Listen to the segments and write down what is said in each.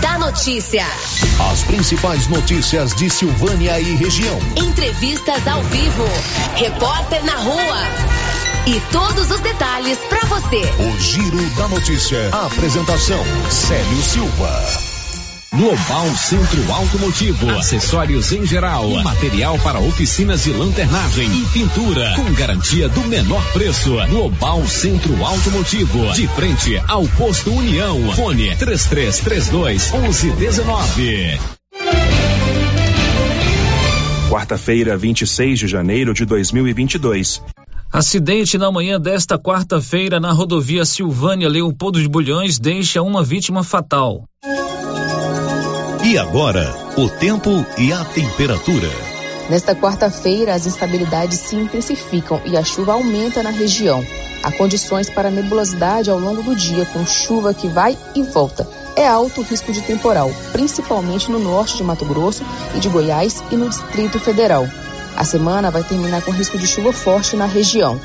Da notícia. As principais notícias de Silvânia e região. Entrevistas ao vivo. Repórter na rua. E todos os detalhes para você. O Giro da Notícia. A apresentação: Célio Silva. Global Centro Automotivo, acessórios em geral, material para oficinas de lanternagem e pintura, com garantia do menor preço. Global Centro Automotivo, de frente ao posto União. Fone 3332-1119. Quarta-feira, 26 de janeiro de 2022. Acidente na manhã desta quarta-feira na rodovia Silvânia Leopoldo de Bulhões deixa uma vítima fatal. E agora, o tempo e a temperatura. Nesta quarta-feira, as instabilidades se intensificam e a chuva aumenta na região. Há condições para nebulosidade ao longo do dia, com chuva que vai e volta. É alto o risco de temporal, principalmente no norte de Mato Grosso e de Goiás e no Distrito Federal. A semana vai terminar com risco de chuva forte na região.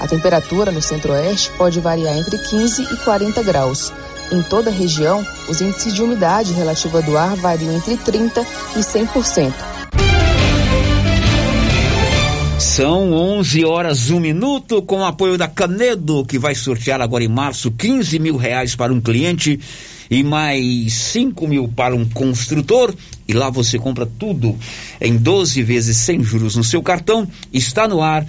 A temperatura no centro-oeste pode variar entre 15 e 40 graus. Em toda a região, os índices de umidade relativa do ar variam entre 30% e 100%. São 11 horas, 1 minuto, com o apoio da Canedo, que vai sortear agora em março R$15 mil para um cliente e mais R$5 mil para um construtor. E lá você compra tudo em 12 vezes sem juros no seu cartão. Está no ar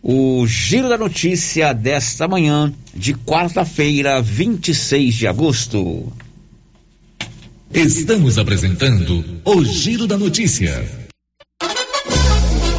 o Giro da Notícia desta manhã de quarta-feira, 26 de agosto. Estamos apresentando o Giro da Notícia.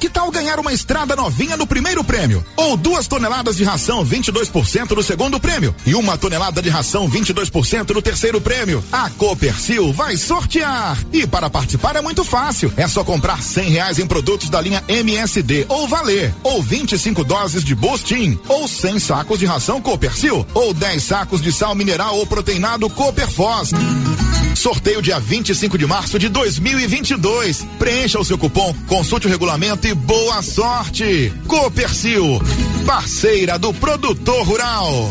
Que tal ganhar uma estrada novinha no primeiro prêmio? Ou 2 toneladas de ração 22% no segundo prêmio? E 1 tonelada de ração 22% no terceiro prêmio? A Coopersil vai sortear! E para participar é muito fácil. É só comprar R$100 em produtos da linha MSD ou Valer, ou 25 doses de Bostin, ou 100 sacos de ração Coopersil, ou 10 sacos de sal mineral ou proteinado Cooperfos. Sorteio dia 25 de março de 2022. Preencha o seu cupom, consulte o regulamento e boa sorte. Coopersil, parceira do produtor rural.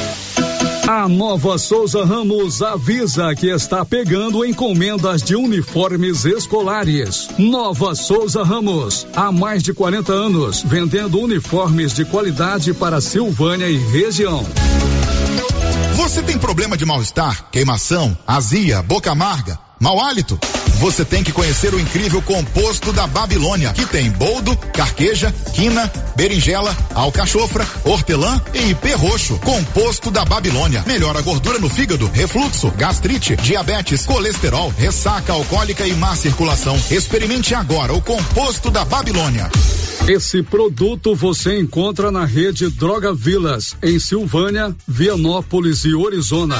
A Nova Souza Ramos avisa que está pegando encomendas de uniformes escolares. Nova Souza Ramos, há mais de 40 anos, vendendo uniformes de qualidade para Silvânia e região. Você tem problema de mal-estar, queimação, azia, boca amarga, mau hálito? Você tem que conhecer o incrível composto da Babilônia, que tem boldo, carqueja, quina, berinjela, alcachofra, hortelã e ipê roxo. Composto da Babilônia melhora a gordura no fígado, refluxo, gastrite, diabetes, colesterol, ressaca alcoólica e má circulação. Experimente agora o composto da Babilônia. Esse produto você encontra na rede Droga Vilas, em Silvânia, Vianópolis e Orizona.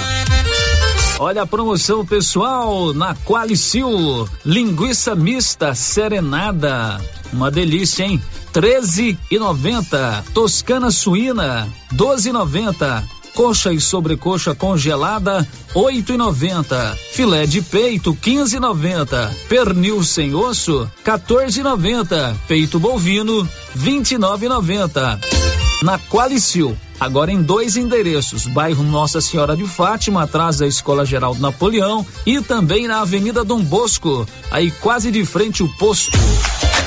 Olha a promoção, pessoal, na Qualicil, linguiça mista serenada, uma delícia, hein? R$13,90, toscana suína, R$12,90, coxa e sobrecoxa congelada, R$8,90, filé de peito, R$15,90, pernil sem osso, R$14,90, peito bovino, R$29,90. Na Qualicil, agora em 2 endereços, bairro Nossa Senhora de Fátima, atrás da Escola Geraldo Napoleão, e também na Avenida Dom Bosco, aí quase de frente o posto.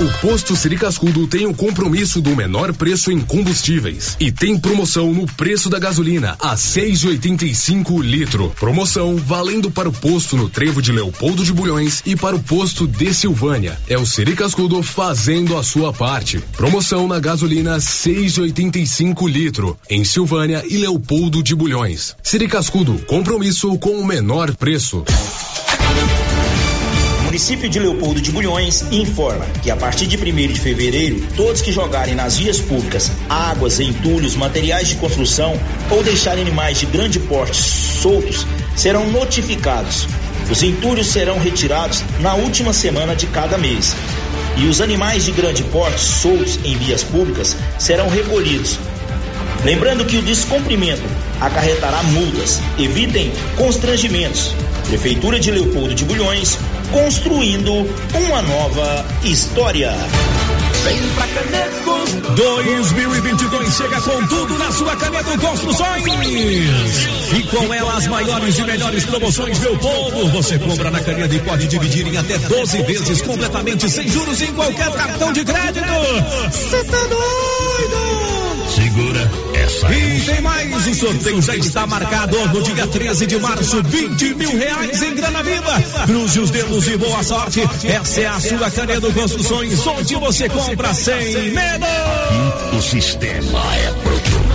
O posto Siricascudo tem o compromisso do menor preço em combustíveis e tem promoção no preço da gasolina a R$ 6,85 o litro. Promoção valendo para o posto no trevo de Leopoldo de Bulhões e para o posto de Silvânia. É o Siricascudo fazendo a sua parte. Promoção na gasolina 6,85 litro em Silvânia e Leopoldo de Bulhões. Siricascudo, compromisso com o menor preço. O município de Leopoldo de Bulhões informa que a partir de 1º de fevereiro, todos que jogarem nas vias públicas águas, entulhos, materiais de construção ou deixarem animais de grande porte soltos serão notificados. Os entulhos serão retirados na última semana de cada mês. E os animais de grande porte soltos em vias públicas serão recolhidos. Lembrando que o descumprimento acarretará multas. Evitem constrangimentos. Prefeitura de Leopoldo de Bulhões, construindo uma nova história. Vem pra Caneco. 2022 chega com tudo na sua Caneco Construções. E com ela as maiores e melhores promoções, meu povo. Você compra na Caneco e pode dividir em até 12 vezes completamente sem juros em qualquer cartão de crédito. Você tá doido? Segura essa. E tem mais, o sorteio já está marcado no dia 13 de março, R$20 mil em grana viva. Cruze os dedos e boa sorte. Essa é a sua Canedo Construções, onde você compra sem medo. Aqui o sistema é pronto.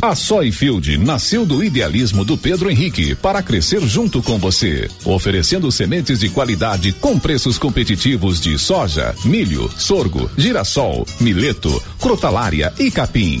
A Soyfield nasceu do idealismo do Pedro Henrique para crescer junto com você, oferecendo sementes de qualidade com preços competitivos de soja, milho, sorgo, girassol, mileto, crotalária e capim.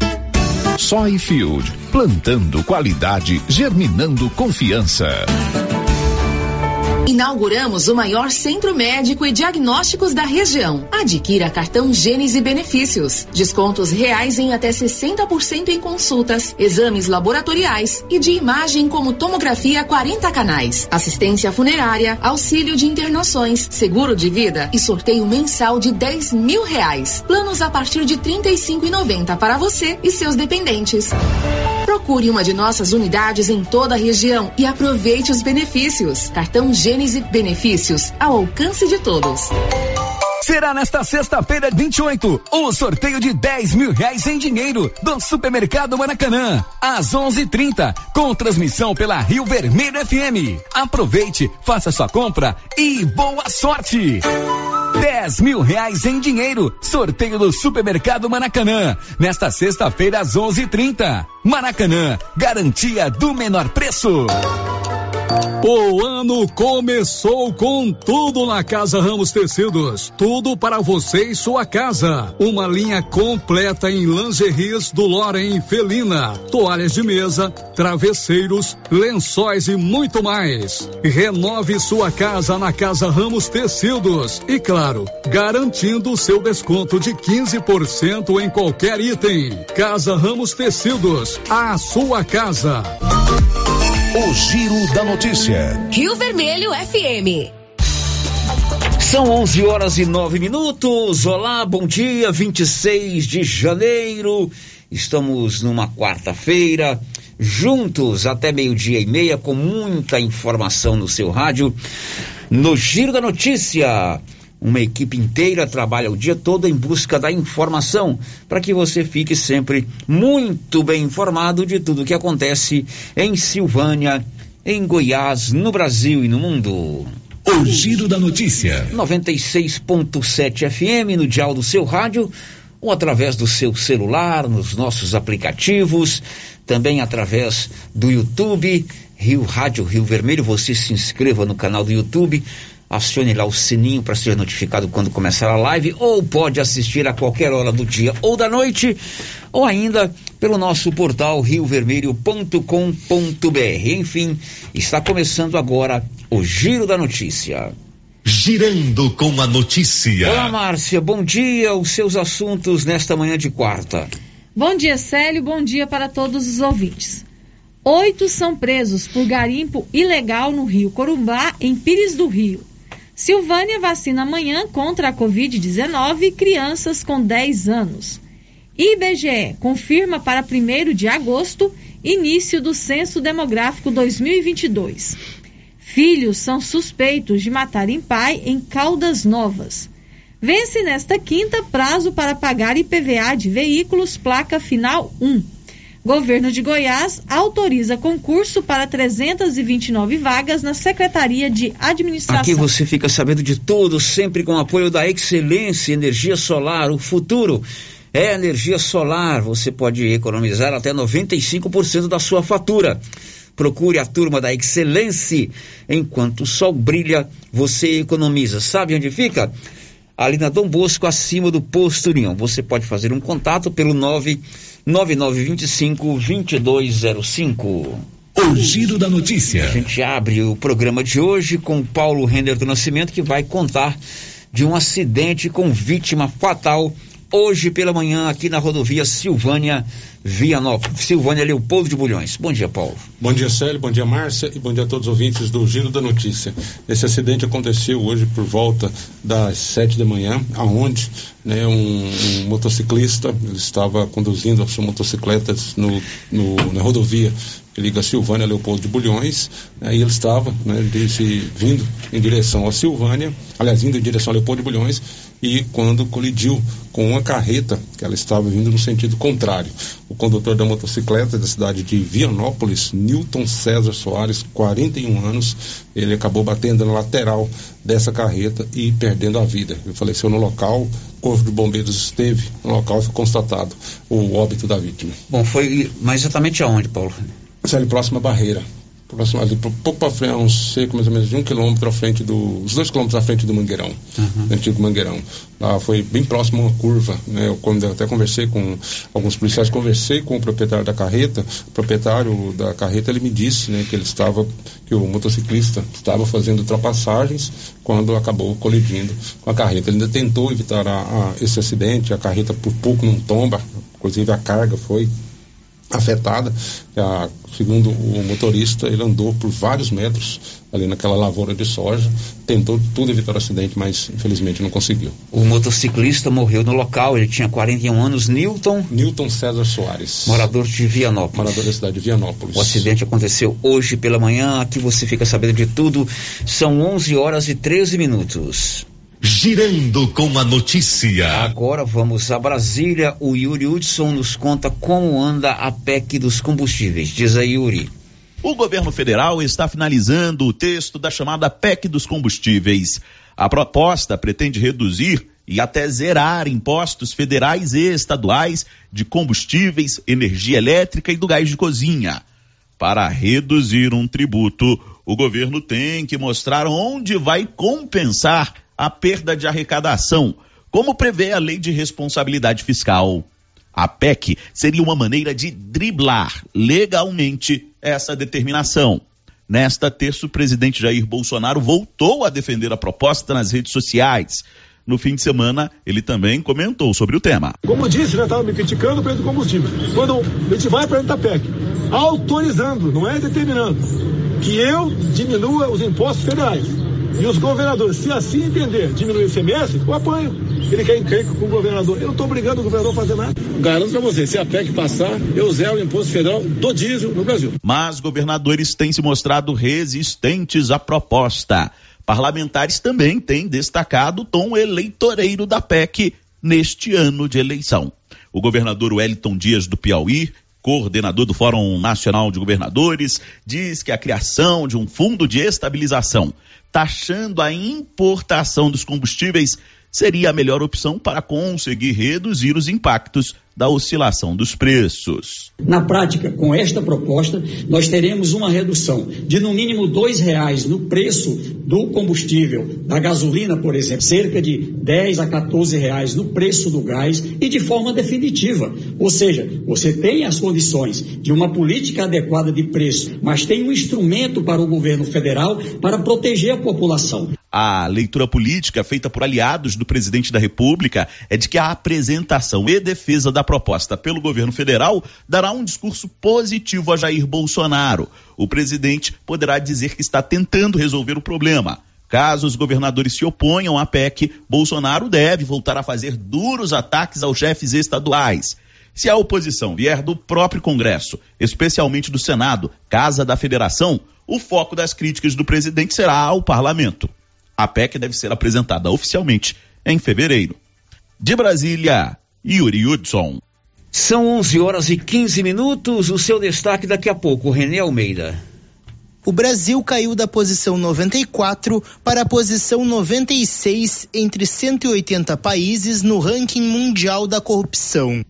Soyfield, plantando qualidade, germinando confiança. Inauguramos o maior centro médico e diagnósticos da região. Adquira cartão Gênesis Benefícios. Descontos reais em até 60% em consultas, exames laboratoriais e de imagem como tomografia 40 canais, assistência funerária, auxílio de internações, seguro de vida e sorteio mensal de R$10 mil. Planos a partir de R$35,90 para você e seus dependentes. Procure uma de nossas unidades em toda a região e aproveite os benefícios. Cartão Gênesis Benefícios, ao alcance de todos. Será nesta sexta-feira, 28, o sorteio de R$10 mil em dinheiro do Supermercado Maracanã, às 11h30, com transmissão pela Rio Vermelho FM. Aproveite, faça sua compra e boa sorte! R$10 mil em dinheiro, sorteio do Supermercado Maracanã, nesta sexta-feira, às 11h30. Maracanã, garantia do menor preço. O ano começou com tudo na Casa Ramos Tecidos. Tudo para você e sua casa. Uma linha completa em lingeries do Loren e Felina, toalhas de mesa, travesseiros, lençóis e muito mais. Renove sua casa na Casa Ramos Tecidos e, claro, garantindo seu desconto de 15% em qualquer item. Casa Ramos Tecidos, a sua casa. O Giro da Notícia. Rio Vermelho FM. São 11h09. Olá, bom dia, 26 de janeiro. Estamos numa quarta-feira, juntos até 12:30, com muita informação no seu rádio. No Giro da Notícia, uma equipe inteira trabalha o dia todo em busca da informação, para que você fique sempre muito bem informado de tudo o que acontece em Silvânia, em Goiás, no Brasil e no mundo. O Giro da Notícia. 96.7 FM no dial do seu rádio, ou através do seu celular, nos nossos aplicativos, também através do YouTube, Rio Rádio Rio Vermelho. Você se inscreva no canal do YouTube, acione lá o sininho para ser notificado quando começar a live, ou pode assistir a qualquer hora do dia ou da noite, ou ainda pelo nosso portal riovermelho.com.br. Enfim, está começando agora o Giro da Notícia. Girando com a notícia. Olá, Márcia, bom dia, os seus assuntos nesta manhã de quarta. Bom dia, Célio, bom dia para todos os ouvintes. 8 são presos por garimpo ilegal no Rio Corumbá, em Pires do Rio. Silvânia vacina amanhã contra a Covid-19 crianças com 10 anos. IBGE confirma para 1º de agosto início do Censo Demográfico 2022. Filhos são suspeitos de matarem pai em Caldas Novas. Vence nesta quinta prazo para pagar IPVA de veículos placa final 1. Governo de Goiás autoriza concurso para 329 vagas na Secretaria de Administração. Aqui você fica sabendo de tudo, sempre com o apoio da Excelência Energia Solar. O futuro é energia solar. Você pode economizar até 95% da sua fatura. Procure a turma da Excelência. Enquanto o sol brilha, você economiza. Sabe onde fica? Ali na Dom Bosco, acima do Posto União. Você pode fazer um contato pelo 99925-2205. O Giro da Notícia. A gente abre o programa de hoje com o Paulo Render do Nascimento, que vai contar de um acidente com vítima fatal hoje pela manhã aqui na rodovia Silvânia, Vianópolis. Silvânia, Leopoldo de Bulhões. Bom dia, Paulo. Bom dia, Célio, bom dia, Márcia, e bom dia a todos os ouvintes do Giro da Notícia. Esse acidente aconteceu hoje por volta das 7 da manhã, aonde, né, um motociclista, ele estava conduzindo a sua motocicleta na rodovia que liga Silvânia a Leopoldo de Bulhões, né, e ele estava, né, vindo em direção a Silvânia, aliás, indo em direção a Leopoldo de Bulhões, e quando colidiu com uma carreta que ela estava vindo no sentido contrário. O condutor da motocicleta da cidade de Vianópolis, Newton César Soares, 41 anos, ele acabou batendo na lateral dessa carreta e perdendo a vida. Ele faleceu no local, o Corpo de Bombeiros esteve no local e foi constatado o óbito da vítima. Bom, foi mas exatamente aonde, Paulo? Sério, próxima barreira. Ali, pouco para frente, uns cerca mais ou menos de 1 quilômetro à frente uns 2 quilômetros à frente do Mangueirão, uhum. Do antigo Mangueirão. Lá foi bem próximo a uma curva, né? Eu até conversei com alguns policiais, conversei com o proprietário da carreta. O proprietário da carreta, ele me disse, né, que o motociclista estava fazendo ultrapassagens quando acabou colidindo com a carreta. Ele ainda tentou evitar esse acidente, a carreta por pouco não tomba, inclusive a carga foi afetada. Segundo o motorista, ele andou por vários metros ali naquela lavoura de soja, tentou tudo evitar o acidente, mas infelizmente não conseguiu. O motociclista morreu no local, ele tinha 41 anos, Newton César Soares, morador da cidade de Vianópolis. O acidente aconteceu hoje pela manhã, aqui você fica sabendo de tudo. São 11h13. Girando com a notícia. Agora vamos a Brasília. O Yuri Hudson nos conta como anda a PEC dos combustíveis. Diz aí, Yuri. O governo federal está finalizando o texto da chamada PEC dos combustíveis. A proposta pretende reduzir e até zerar impostos federais e estaduais de combustíveis, energia elétrica e do gás de cozinha. Para reduzir um tributo, o governo tem que mostrar onde vai compensar a perda de arrecadação, como prevê a Lei de Responsabilidade Fiscal. A PEC seria uma maneira de driblar legalmente essa determinação. Nesta terça, o presidente Jair Bolsonaro voltou a defender a proposta nas redes sociais. No fim de semana, ele também comentou sobre o tema. Como eu disse, né, estava me criticando o preço do combustível. Quando a gente vai apresentar a PEC, autorizando, não é determinando, que eu diminua os impostos federais. E os governadores, se assim entender, diminuir o ICMS, eu apanho. Ele quer encrenca com o governador. Eu não estou obrigando o governador a fazer nada. Garanto para você, se a PEC passar, eu zero o imposto federal do diesel no Brasil. Mas governadores têm se mostrado resistentes à proposta. Parlamentares também têm destacado o tom eleitoreiro da PEC neste ano de eleição. O governador Wellington Dias do Piauí, coordenador do Fórum Nacional de Governadores, diz que a criação de um fundo de estabilização, taxando a importação dos combustíveis, seria a melhor opção para conseguir reduzir os impactos da oscilação dos preços. Na prática, com esta proposta, nós teremos uma redução de no mínimo R$2 no preço do combustível, da gasolina, por exemplo, cerca de R$10 a R$14 no preço do gás e de forma definitiva. Ou seja, você tem as condições de uma política adequada de preço, mas tem um instrumento para o governo federal para proteger a população. A leitura política feita por aliados do presidente da República é de que a apresentação e defesa da proposta pelo governo federal dará um discurso positivo a Jair Bolsonaro. O presidente poderá dizer que está tentando resolver o problema. Caso os governadores se oponham à PEC, Bolsonaro deve voltar a fazer duros ataques aos chefes estaduais. Se a oposição vier do próprio Congresso, especialmente do Senado, Casa da Federação, o foco das críticas do presidente será ao parlamento. A PEC deve ser apresentada oficialmente em fevereiro. De Brasília, Yuri Hudson. São 11h15, o seu destaque daqui a pouco, René Almeida. O Brasil caiu da posição 94 para a posição 96 entre 180 países no ranking mundial da corrupção.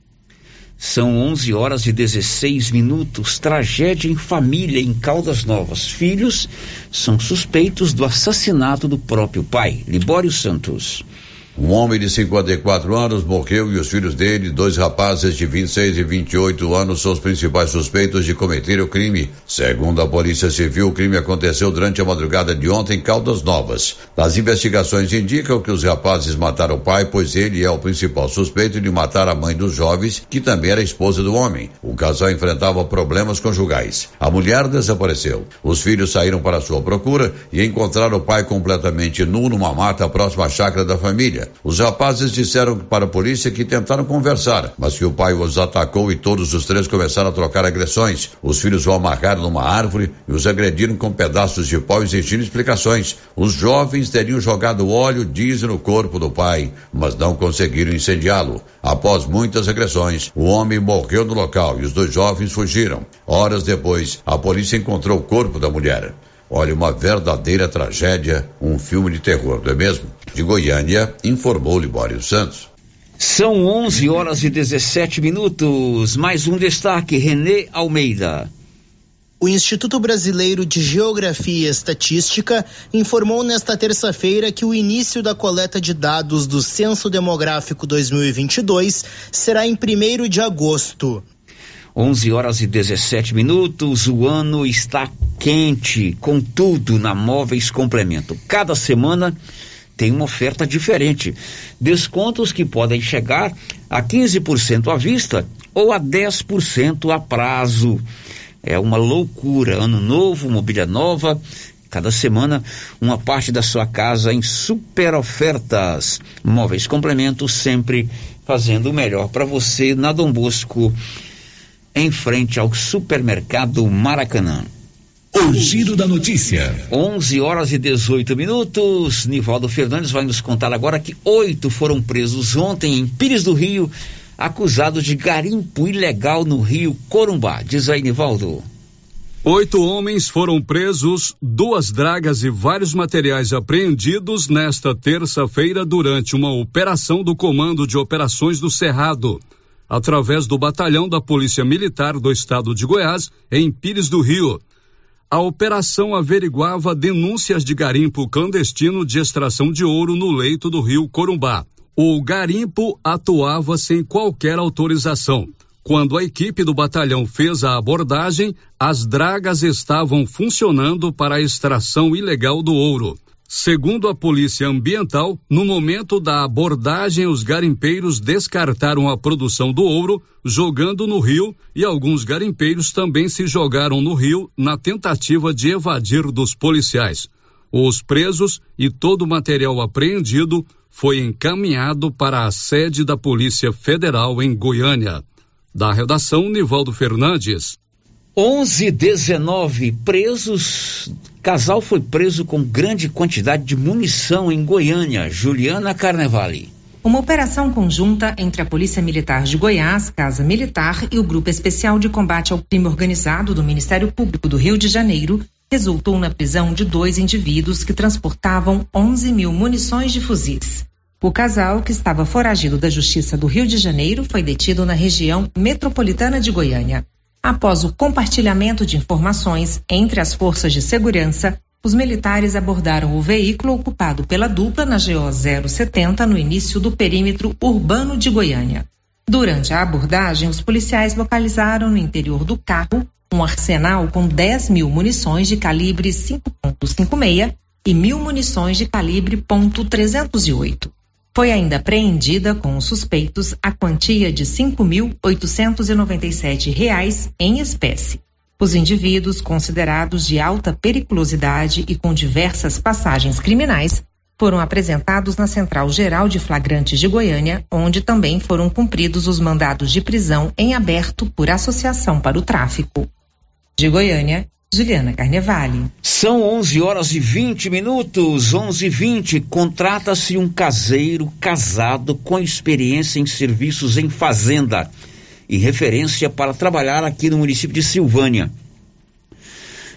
São 11h16, tragédia em família em Caldas Novas. Filhos são suspeitos do assassinato do próprio pai, Libório Santos. Um homem de 54 anos morreu e os filhos dele, dois rapazes de 26 e 28 anos, são os principais suspeitos de cometer o crime. Segundo a Polícia Civil, o crime aconteceu durante a madrugada de ontem em Caldas Novas. As investigações indicam que os rapazes mataram o pai, pois ele é o principal suspeito de matar a mãe dos jovens, que também era esposa do homem. O casal enfrentava problemas conjugais. A mulher desapareceu. Os filhos saíram para sua procura e encontraram o pai completamente nu numa mata próxima à chácara da família. Os rapazes disseram para a polícia que tentaram conversar, mas que o pai os atacou e todos os três começaram a trocar agressões. Os filhos o amarraram numa árvore e os agrediram com pedaços de pau exigindo explicações. Os jovens teriam jogado óleo, diesel no corpo do pai, mas não conseguiram incendiá-lo. Após muitas agressões, o homem morreu no local e os dois jovens fugiram. Horas depois, a polícia encontrou o corpo da mulher. Olha, uma verdadeira tragédia, um filme de terror, não é mesmo? De Goiânia, informou Libório Santos. São 11h17, mais um destaque, René Almeida. O Instituto Brasileiro de Geografia e Estatística informou nesta terça-feira que o início da coleta de dados do Censo Demográfico 2022 será em 1º de agosto. 11h17, o ano está quente, contudo, na Móveis Complemento. Cada semana tem uma oferta diferente. Descontos que podem chegar a 15% à vista ou a 10% a prazo. É uma loucura. Ano novo, mobília nova. Cada semana, uma parte da sua casa em super ofertas. Móveis Complemento, sempre fazendo o melhor para você na Dom Bosco, em frente ao Supermercado Maracanã. O giro da notícia. 11h18. Nivaldo Fernandes vai nos contar agora que 8 foram presos ontem em Pires do Rio, acusados de garimpo ilegal no Rio Corumbá. Diz aí, Nivaldo. 8 homens foram presos, 2 dragas e vários materiais apreendidos nesta terça-feira durante uma operação do Comando de Operações do Cerrado, através do Batalhão da Polícia Militar do Estado de Goiás, em Pires do Rio. A operação averiguava denúncias de garimpo clandestino de extração de ouro no leito do Rio Corumbá. O garimpo atuava sem qualquer autorização. Quando a equipe do batalhão fez a abordagem, as dragas estavam funcionando para a extração ilegal do ouro. Segundo a Polícia Ambiental, no momento da abordagem, os garimpeiros descartaram a produção do ouro, jogando no rio, e alguns garimpeiros também se jogaram no rio na tentativa de evadir dos policiais. Os presos e todo o material apreendido foi encaminhado para a sede da Polícia Federal em Goiânia. Da redação, Nivaldo Fernandes. 11h19, presos. Casal foi preso com grande quantidade de munição em Goiânia. Juliana Carnevale. Uma operação conjunta entre a Polícia Militar de Goiás, Casa Militar e o Grupo Especial de Combate ao Crime Organizado do Ministério Público do Rio de Janeiro resultou na prisão de 2 indivíduos que transportavam 11 mil munições de fuzis. O casal, que estava foragido da Justiça do Rio de Janeiro, foi detido na região metropolitana de Goiânia. Após o compartilhamento de informações entre as forças de segurança, os militares abordaram o veículo ocupado pela dupla na GO 070 no início do perímetro urbano de Goiânia. Durante a abordagem, os policiais localizaram no interior do carro um arsenal com 10.000 munições de calibre 5.56 e 1.000 munições de calibre .308. Foi ainda apreendida com os suspeitos a quantia de R$ 5.897 em espécie. Os indivíduos, considerados de alta periculosidade e com diversas passagens criminais, foram apresentados na Central Geral de Flagrantes de Goiânia, onde também foram cumpridos os mandados de prisão em aberto por associação para o tráfico. De Goiânia, Juliana Carnevale. São 11h20, 11h20. Contrata-se um caseiro casado com experiência em serviços em fazenda e referência para trabalhar aqui no município de Silvânia.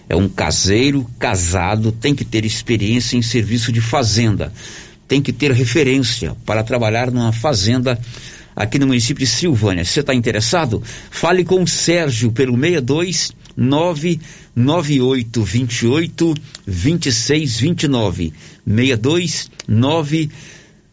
É um caseiro casado, tem que ter experiência em serviço de fazenda, tem que ter referência para trabalhar numa fazenda aqui no município de Silvânia. Você está interessado? Fale com o Sérgio pelo 62 99828 2629, 62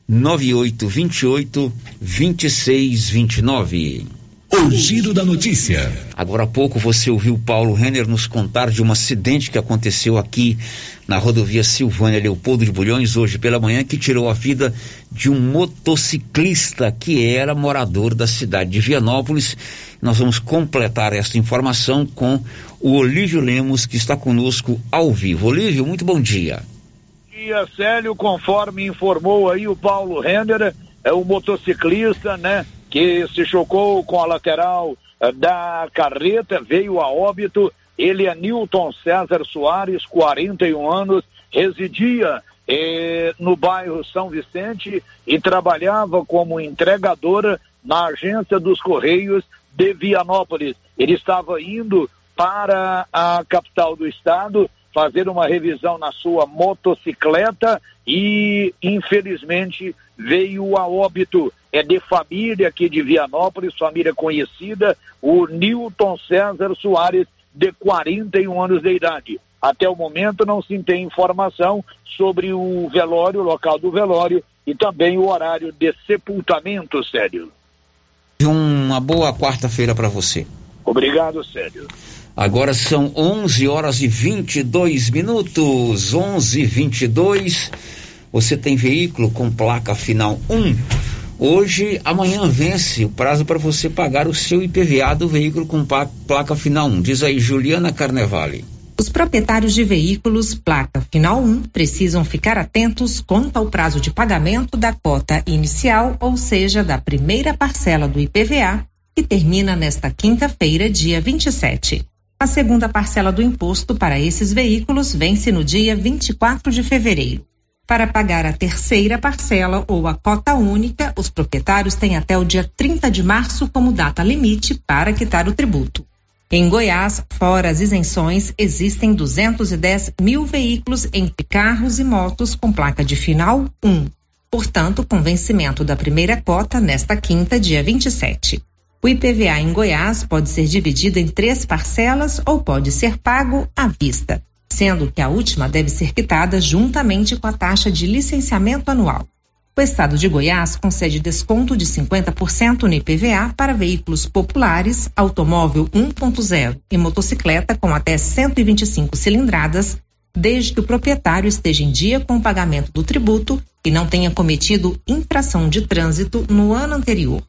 99828 2629. O giro da notícia. Agora há pouco você ouviu Paulo Render nos contar de um acidente que aconteceu aqui na rodovia Silvânia Leopoldo de Bulhões hoje pela manhã, que tirou a vida de um motociclista que era morador da cidade de Vianópolis. Nós vamos completar esta informação com o Olívio Lemos, que está conosco ao vivo. Olívio, muito bom dia. Bom dia, Célio. Conforme informou aí o Paulo Render, é um motociclista, né, que se chocou com a lateral da carreta, veio a óbito. Ele é Newton César Soares, 41 anos, residia no bairro São Vicente e trabalhava como entregadora na agência dos Correios de Vianópolis. Ele estava indo para a capital do estado fazer uma revisão na sua motocicleta e, infelizmente, veio a óbito. É de família aqui de Vianópolis, família conhecida, o Newton César Soares, de 41 anos de idade. Até o momento não se tem informação sobre o velório, o local do velório e também o horário de sepultamento, Célio. Uma boa quarta-feira para você. Obrigado, Célio. Agora são 11h22, 11h22. Você tem veículo com placa final 1? Hoje, amanhã vence o prazo para você pagar o seu IPVA do veículo com placa final 1. Diz aí, Juliana Carnevale. Os proprietários de veículos placa final 1 precisam ficar atentos quanto ao prazo de pagamento da cota inicial, ou seja, da primeira parcela do IPVA, que termina nesta quinta-feira, dia 27. A segunda parcela do imposto para esses veículos vence no dia 24 de fevereiro. Para pagar a terceira parcela ou a cota única, os proprietários têm até o dia 30 de março como data limite para quitar o tributo. Em Goiás, fora as isenções, existem 210.000 veículos entre carros e motos com placa de final 1. Portanto, com vencimento da primeira cota nesta quinta, dia 27. O IPVA em Goiás pode ser dividido em 3 parcelas ou pode ser pago à vista, sendo que a última deve ser quitada juntamente com a taxa de licenciamento anual. O Estado de Goiás concede desconto de 50% no IPVA para veículos populares, automóvel 1.0 e motocicleta com até 125 cilindradas, desde que o proprietário esteja em dia com o pagamento do tributo e não tenha cometido infração de trânsito no ano anterior.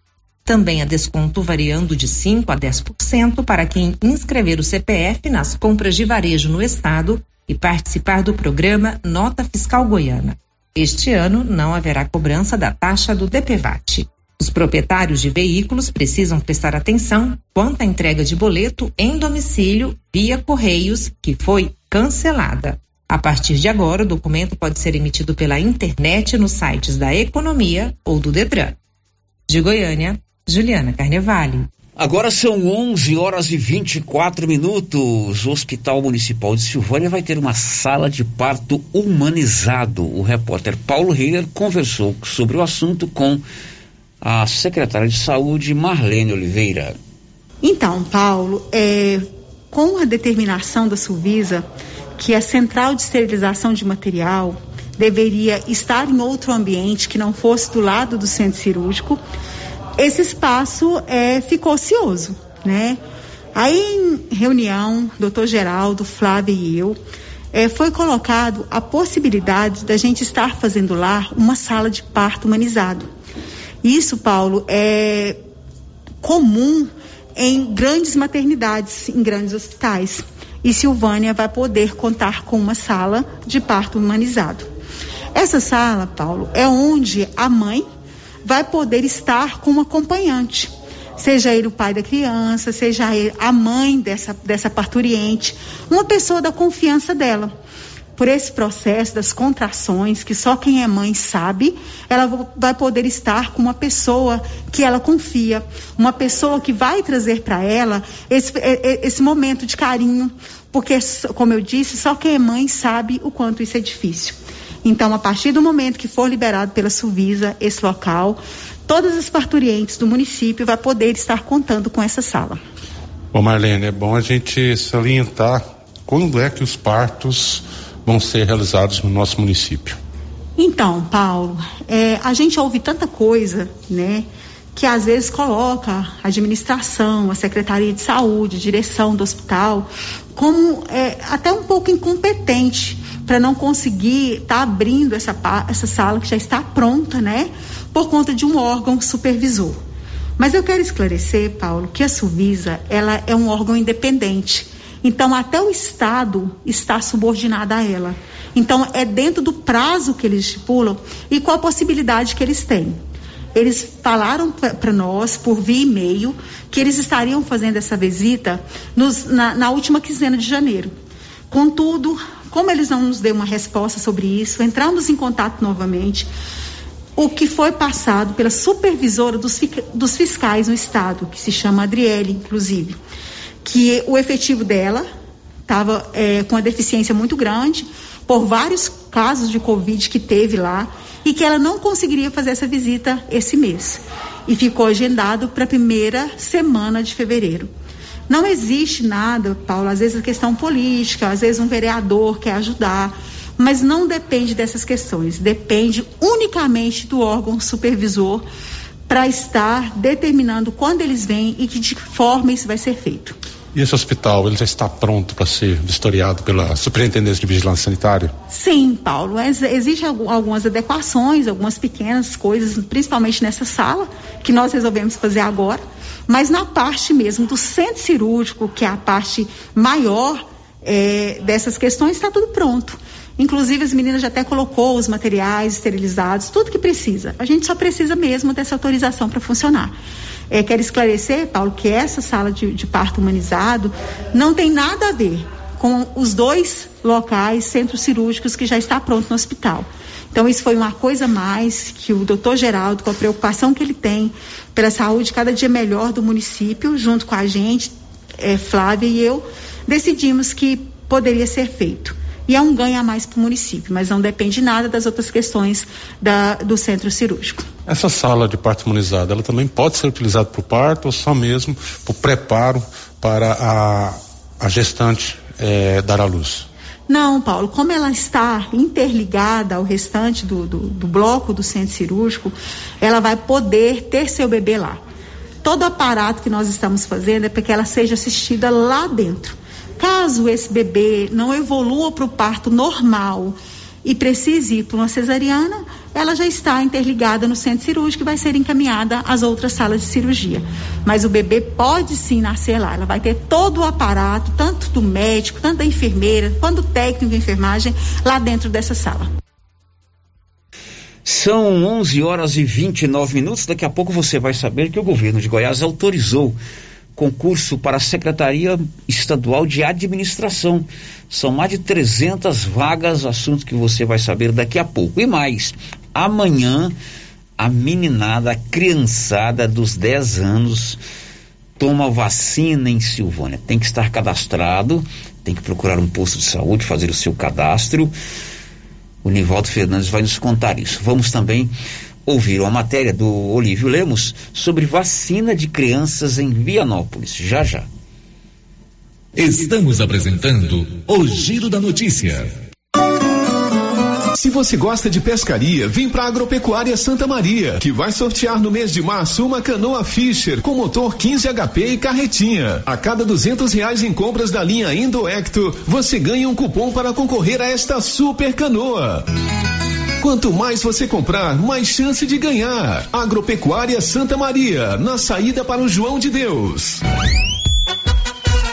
Também há desconto variando de 5% a 10% para quem inscrever o CPF nas compras de varejo no estado e participar do programa Nota Fiscal Goiana. Este ano não haverá cobrança da taxa do DPVAT. Os proprietários de veículos precisam prestar atenção quanto à entrega de boleto em domicílio via Correios, que foi cancelada. A partir de agora, o documento pode ser emitido pela internet nos sites da Economia ou do Detran. De Goiânia, Juliana Carnevale. Agora são 11h24. O Hospital Municipal de Silvânia vai ter uma sala de parto humanizado. O repórter Paulo Render conversou sobre o assunto com a secretária de Saúde, Marlene Oliveira. Então, Paulo, com a determinação da Suvisa que a central de esterilização de material deveria estar em outro ambiente que não fosse do lado do centro cirúrgico, esse espaço ficou ocioso, né? Aí, em reunião, doutor Geraldo, Flávia e eu, foi colocado a possibilidade da gente estar fazendo lá uma sala de parto humanizado. Isso, Paulo, é comum em grandes maternidades, em grandes hospitais. E Silvânia vai poder contar com uma sala de parto humanizado. Essa sala, Paulo, é onde a mãe vai poder estar com um acompanhante, seja ele o pai da criança, seja ele a mãe dessa parturiente, uma pessoa da confiança dela. Por esse processo das contrações, que só quem é mãe sabe, ela vai poder estar com uma pessoa que ela confia, uma pessoa que vai trazer para ela esse momento de carinho, porque, como eu disse, só quem é mãe sabe o quanto isso é difícil. Então, a partir do momento que for liberado pela Suvisa esse local, todas as parturientes do município vão poder estar contando com essa sala. Bom, Marlene, é bom a gente salientar quando é que os partos vão ser realizados no nosso município. Então, Paulo, a gente ouve tanta coisa, né, que às vezes coloca a administração, a Secretaria de Saúde, a direção do hospital, como até um pouco incompetente para não conseguir estar abrindo essa sala que já está pronta, né, por conta de um órgão supervisor. Mas eu quero esclarecer, Paulo, que a Suvisa, ela é um órgão independente. Então, até o Estado está subordinado a ela. Então, é dentro do prazo que eles estipulam e com a possibilidade que eles têm. Eles falaram para nós, por via e-mail, que eles estariam fazendo essa visita na última quinzena de janeiro. Contudo, como eles não nos deram uma resposta sobre isso, entramos em contato novamente. O que foi passado pela supervisora dos fiscais no Estado, que se chama Adriele, inclusive, que o efetivo dela estava com uma deficiência muito grande por vários casos de Covid que teve lá e que ela não conseguiria fazer essa visita esse mês e ficou agendado para a primeira semana de fevereiro. Não existe nada, Paulo, às vezes a questão política, às vezes um vereador quer ajudar, mas não depende dessas questões, depende unicamente do órgão supervisor para estar determinando quando eles vêm e de que forma isso vai ser feito. E esse hospital, ele já está pronto para ser vistoriado pela Superintendência de Vigilância Sanitária? Sim, Paulo. Existem algumas adequações, algumas pequenas coisas, principalmente nessa sala, que nós resolvemos fazer agora, mas na parte mesmo do centro cirúrgico, que é a parte maior dessas questões, está tudo pronto. Inclusive, as meninas já até colocou os materiais esterilizados, tudo que precisa. A gente só precisa mesmo dessa autorização para funcionar. Quero esclarecer, Paulo, que essa sala de parto humanizado não tem nada a ver com os dois locais, centros cirúrgicos, que já está pronto no hospital. Então, isso foi uma coisa a mais que o doutor Geraldo, com a preocupação que ele tem pela saúde cada dia melhor do município, junto com a gente, Flávia e eu, decidimos que poderia ser feito. E é um ganho a mais para o município, mas não depende nada das outras questões do centro cirúrgico. Essa sala de parto humanizado, ela também pode ser utilizada para o parto ou só mesmo para o preparo para a gestante dar à luz? Não, Paulo, como ela está interligada ao restante do bloco do centro cirúrgico, ela vai poder ter seu bebê lá. Todo aparato que nós estamos fazendo é para que ela seja assistida lá dentro. Caso esse bebê não evolua para o parto normal e precise ir para uma cesariana, ela já está interligada no centro cirúrgico e vai ser encaminhada às outras salas de cirurgia. Mas o bebê pode sim nascer lá. Ela vai ter todo o aparato, tanto do médico, tanto da enfermeira, quanto do técnico de enfermagem, lá dentro dessa sala. São 11h29. Daqui a pouco você vai saber que o governo de Goiás autorizou concurso para a Secretaria Estadual de Administração. São mais de 300 vagas, assunto que você vai saber daqui a pouco. E mais, amanhã, a meninada, a criançada dos 10 anos toma vacina em Silvânia. Tem que estar cadastrado, tem que procurar um posto de saúde, fazer o seu cadastro. O Nivaldo Fernandes vai nos contar isso. Vamos também ouvir uma matéria do Olívio Lemos sobre vacina de crianças em Vianópolis, já já. Estamos apresentando o Giro da Notícia. Se você gosta de pescaria, vem para a Agropecuária Santa Maria, que vai sortear no mês de março uma canoa Fisher com motor 15 HP e carretinha. A cada R$200 em compras da linha Indo Ecto, você ganha um cupom para concorrer a esta super canoa. Quanto mais você comprar, mais chance de ganhar. Agropecuária Santa Maria, na saída para o João de Deus.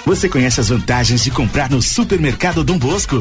Você conhece as vantagens de comprar no Supermercado Dom Bosco?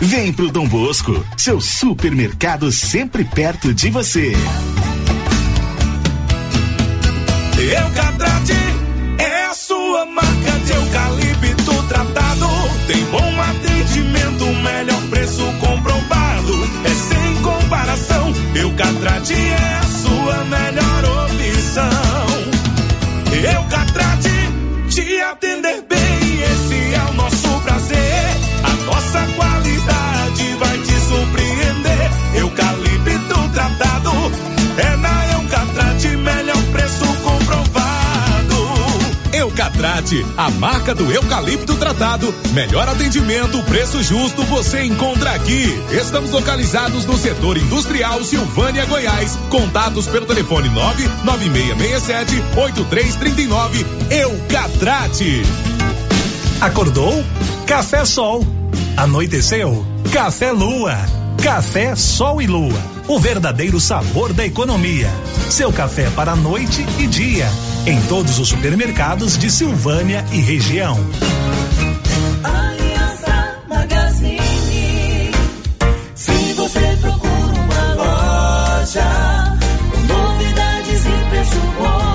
Vem pro Dom Bosco, seu supermercado sempre perto de você. Eucatrate é a sua marca de eucalipto tratado. Tem bom atendimento, melhor preço comprovado. É sem comparação, Eucatrate é a sua melhor opção. Eucatrate, te atender bem, esse é o nosso prazer. A nossa qualidade vai te surpreender. Eucalipto tratado é na Eucatrate, melhor preço comprovado. Eucatrate, a marca do eucalipto tratado. Melhor atendimento, preço justo, você encontra aqui. Estamos localizados no setor industrial Silvânia, Goiás. Contatos pelo telefone 99667-8339. Eucatrate. Acordou? Café Sol. Anoiteceu? Café Lua. Café Sol e Lua. O verdadeiro sabor da economia. Seu café para noite e dia. Em todos os supermercados de Silvânia e região. Aliança Magazine. Se você procura uma loja com novidades e preço bom.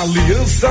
Aliança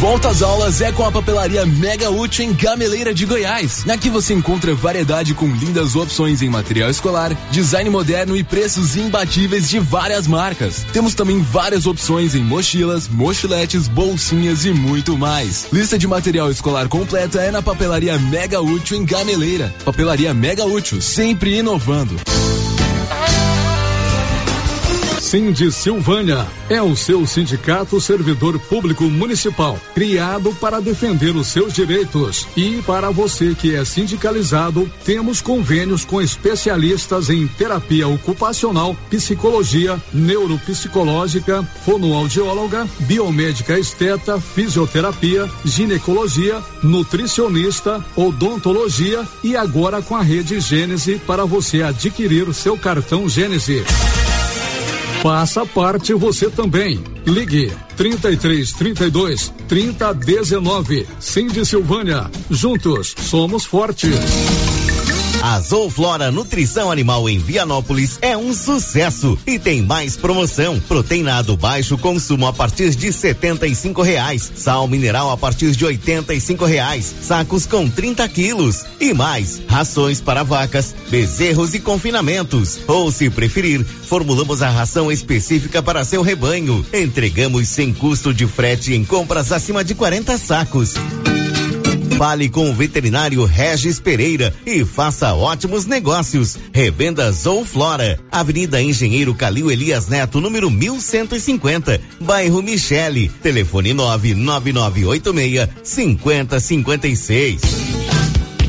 Volta às aulas é com a papelaria Mega Útil em Gameleira de Goiás. Na que você encontra variedade com lindas opções em material escolar, design moderno e preços imbatíveis de várias marcas. Temos também várias opções em mochilas, mochiletes, bolsinhas e muito mais. Lista de material escolar completa é na papelaria Mega Útil em Gameleira. Papelaria Mega Útil, sempre inovando. Sindi Silvânia é o seu sindicato servidor público municipal, criado para defender os seus direitos. E para você que é sindicalizado, temos convênios com especialistas em terapia ocupacional, psicologia, neuropsicológica, fonoaudióloga, biomédica esteta, fisioterapia, ginecologia, nutricionista, odontologia e agora com a rede Gênese para você adquirir o seu cartão Gênese. Faça parte você também. Ligue 3332-3019. Sindi Silvânia. Juntos somos fortes. A Zooflora Nutrição Animal em Vianópolis é um sucesso e tem mais promoção. Proteinado baixo consumo a partir de R$75, sal mineral a partir de R$85, sacos com 30 quilos e mais rações para vacas, bezerros e confinamentos. Ou se preferir, formulamos a ração específica para seu rebanho. Entregamos sem custo de frete em compras acima de 40 sacos. Fale com o veterinário Regis Pereira e faça ótimos negócios. Revendas ou Flora, Avenida Engenheiro Calil Elias Neto, número 1150, bairro Michele, telefone 99986-5056.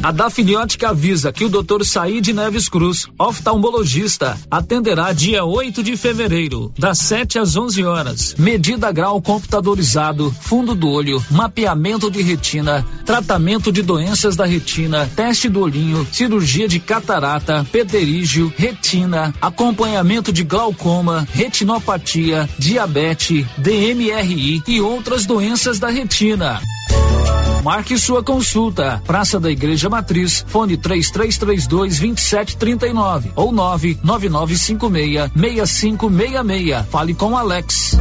A Dafniótica avisa que o Dr. Saíde Neves Cruz, oftalmologista, atenderá dia 8 de fevereiro, das 7 às 11 horas. Medida grau computadorizado, fundo do olho, mapeamento de retina, tratamento de doenças da retina, teste do olhinho, cirurgia de catarata, pterígio, retina, acompanhamento de glaucoma, retinopatia, diabetes, DMRI e outras doenças da retina. Marque sua consulta. Praça da Igreja Matriz, fone 3332-2739 ou 99956-6566. Fale com Alex.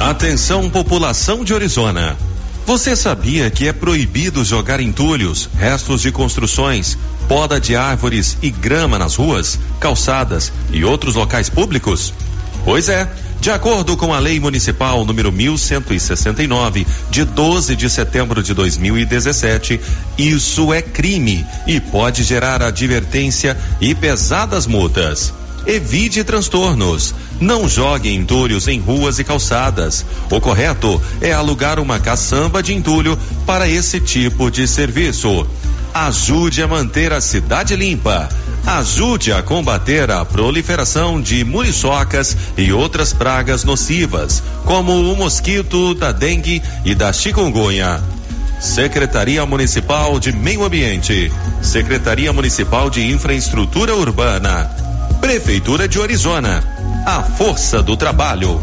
Atenção, população de Orizona. Você sabia que é proibido jogar entulhos, restos de construções, poda de árvores e grama nas ruas, calçadas e outros locais públicos? Pois é, de acordo com a Lei Municipal número 1169, de 12 de setembro de 2017, isso é crime e pode gerar advertência e pesadas multas. Evite transtornos. Não jogue entulhos em ruas e calçadas. O correto é alugar uma caçamba de entulho para esse tipo de serviço. Ajude a manter a cidade limpa. Ajude a combater a proliferação de muriçocas e outras pragas nocivas, como o mosquito da dengue e da chikungunya. Secretaria Municipal de Meio Ambiente, Secretaria Municipal de Infraestrutura Urbana, Prefeitura de Orizona, a força do trabalho.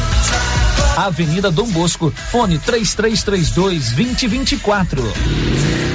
Avenida Dom Bosco, fone 3332-2024.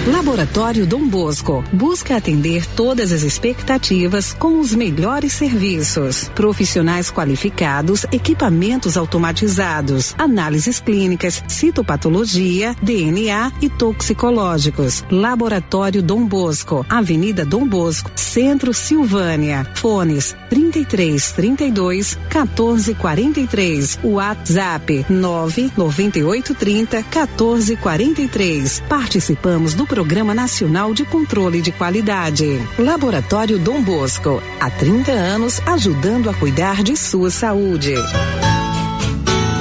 Laboratório Dom Bosco busca atender todas as expectativas com os melhores serviços. Profissionais qualificados, equipamentos automatizados, análises clínicas, citopatologia, DNA e toxicológicos. Laboratório Dom Bosco, Avenida Dom Bosco, Centro Silvânia. Fones 3332-1443. WhatsApp 99830-1443. Participamos do Programa Nacional de Controle de Qualidade. Laboratório Dom Bosco, há 30 anos ajudando a cuidar de sua saúde.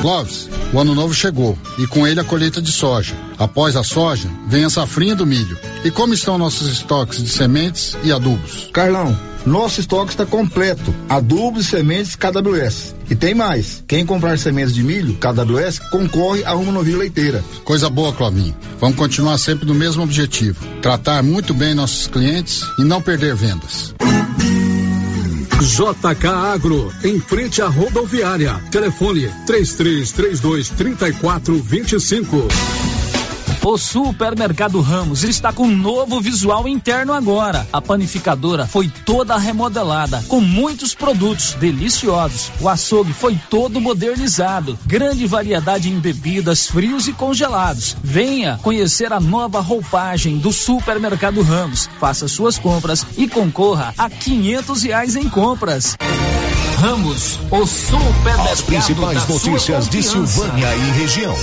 Clóvis, o ano novo chegou e com ele a colheita de soja. Após a soja, vem a safrinha do milho. E como estão nossos estoques de sementes e adubos? Carlão, nosso estoque está completo. Adubos e sementes KWS. E tem mais. Quem comprar sementes de milho KWS concorre a uma novilha leiteira. Coisa boa, Clovinho. Vamos continuar sempre no mesmo objetivo. Tratar muito bem nossos clientes e não perder vendas. JK Agro, em frente à rodoviária. Telefone 3332-3425. O Supermercado Ramos está com um novo visual interno agora. A panificadora foi toda remodelada, com muitos produtos deliciosos. O açougue foi todo modernizado. Grande variedade em bebidas, frios e congelados. Venha conhecer a nova roupagem do Supermercado Ramos. Faça suas compras e concorra a R$500 em compras. Ramos, o supermercado. As principais notícias de Silvânia e região.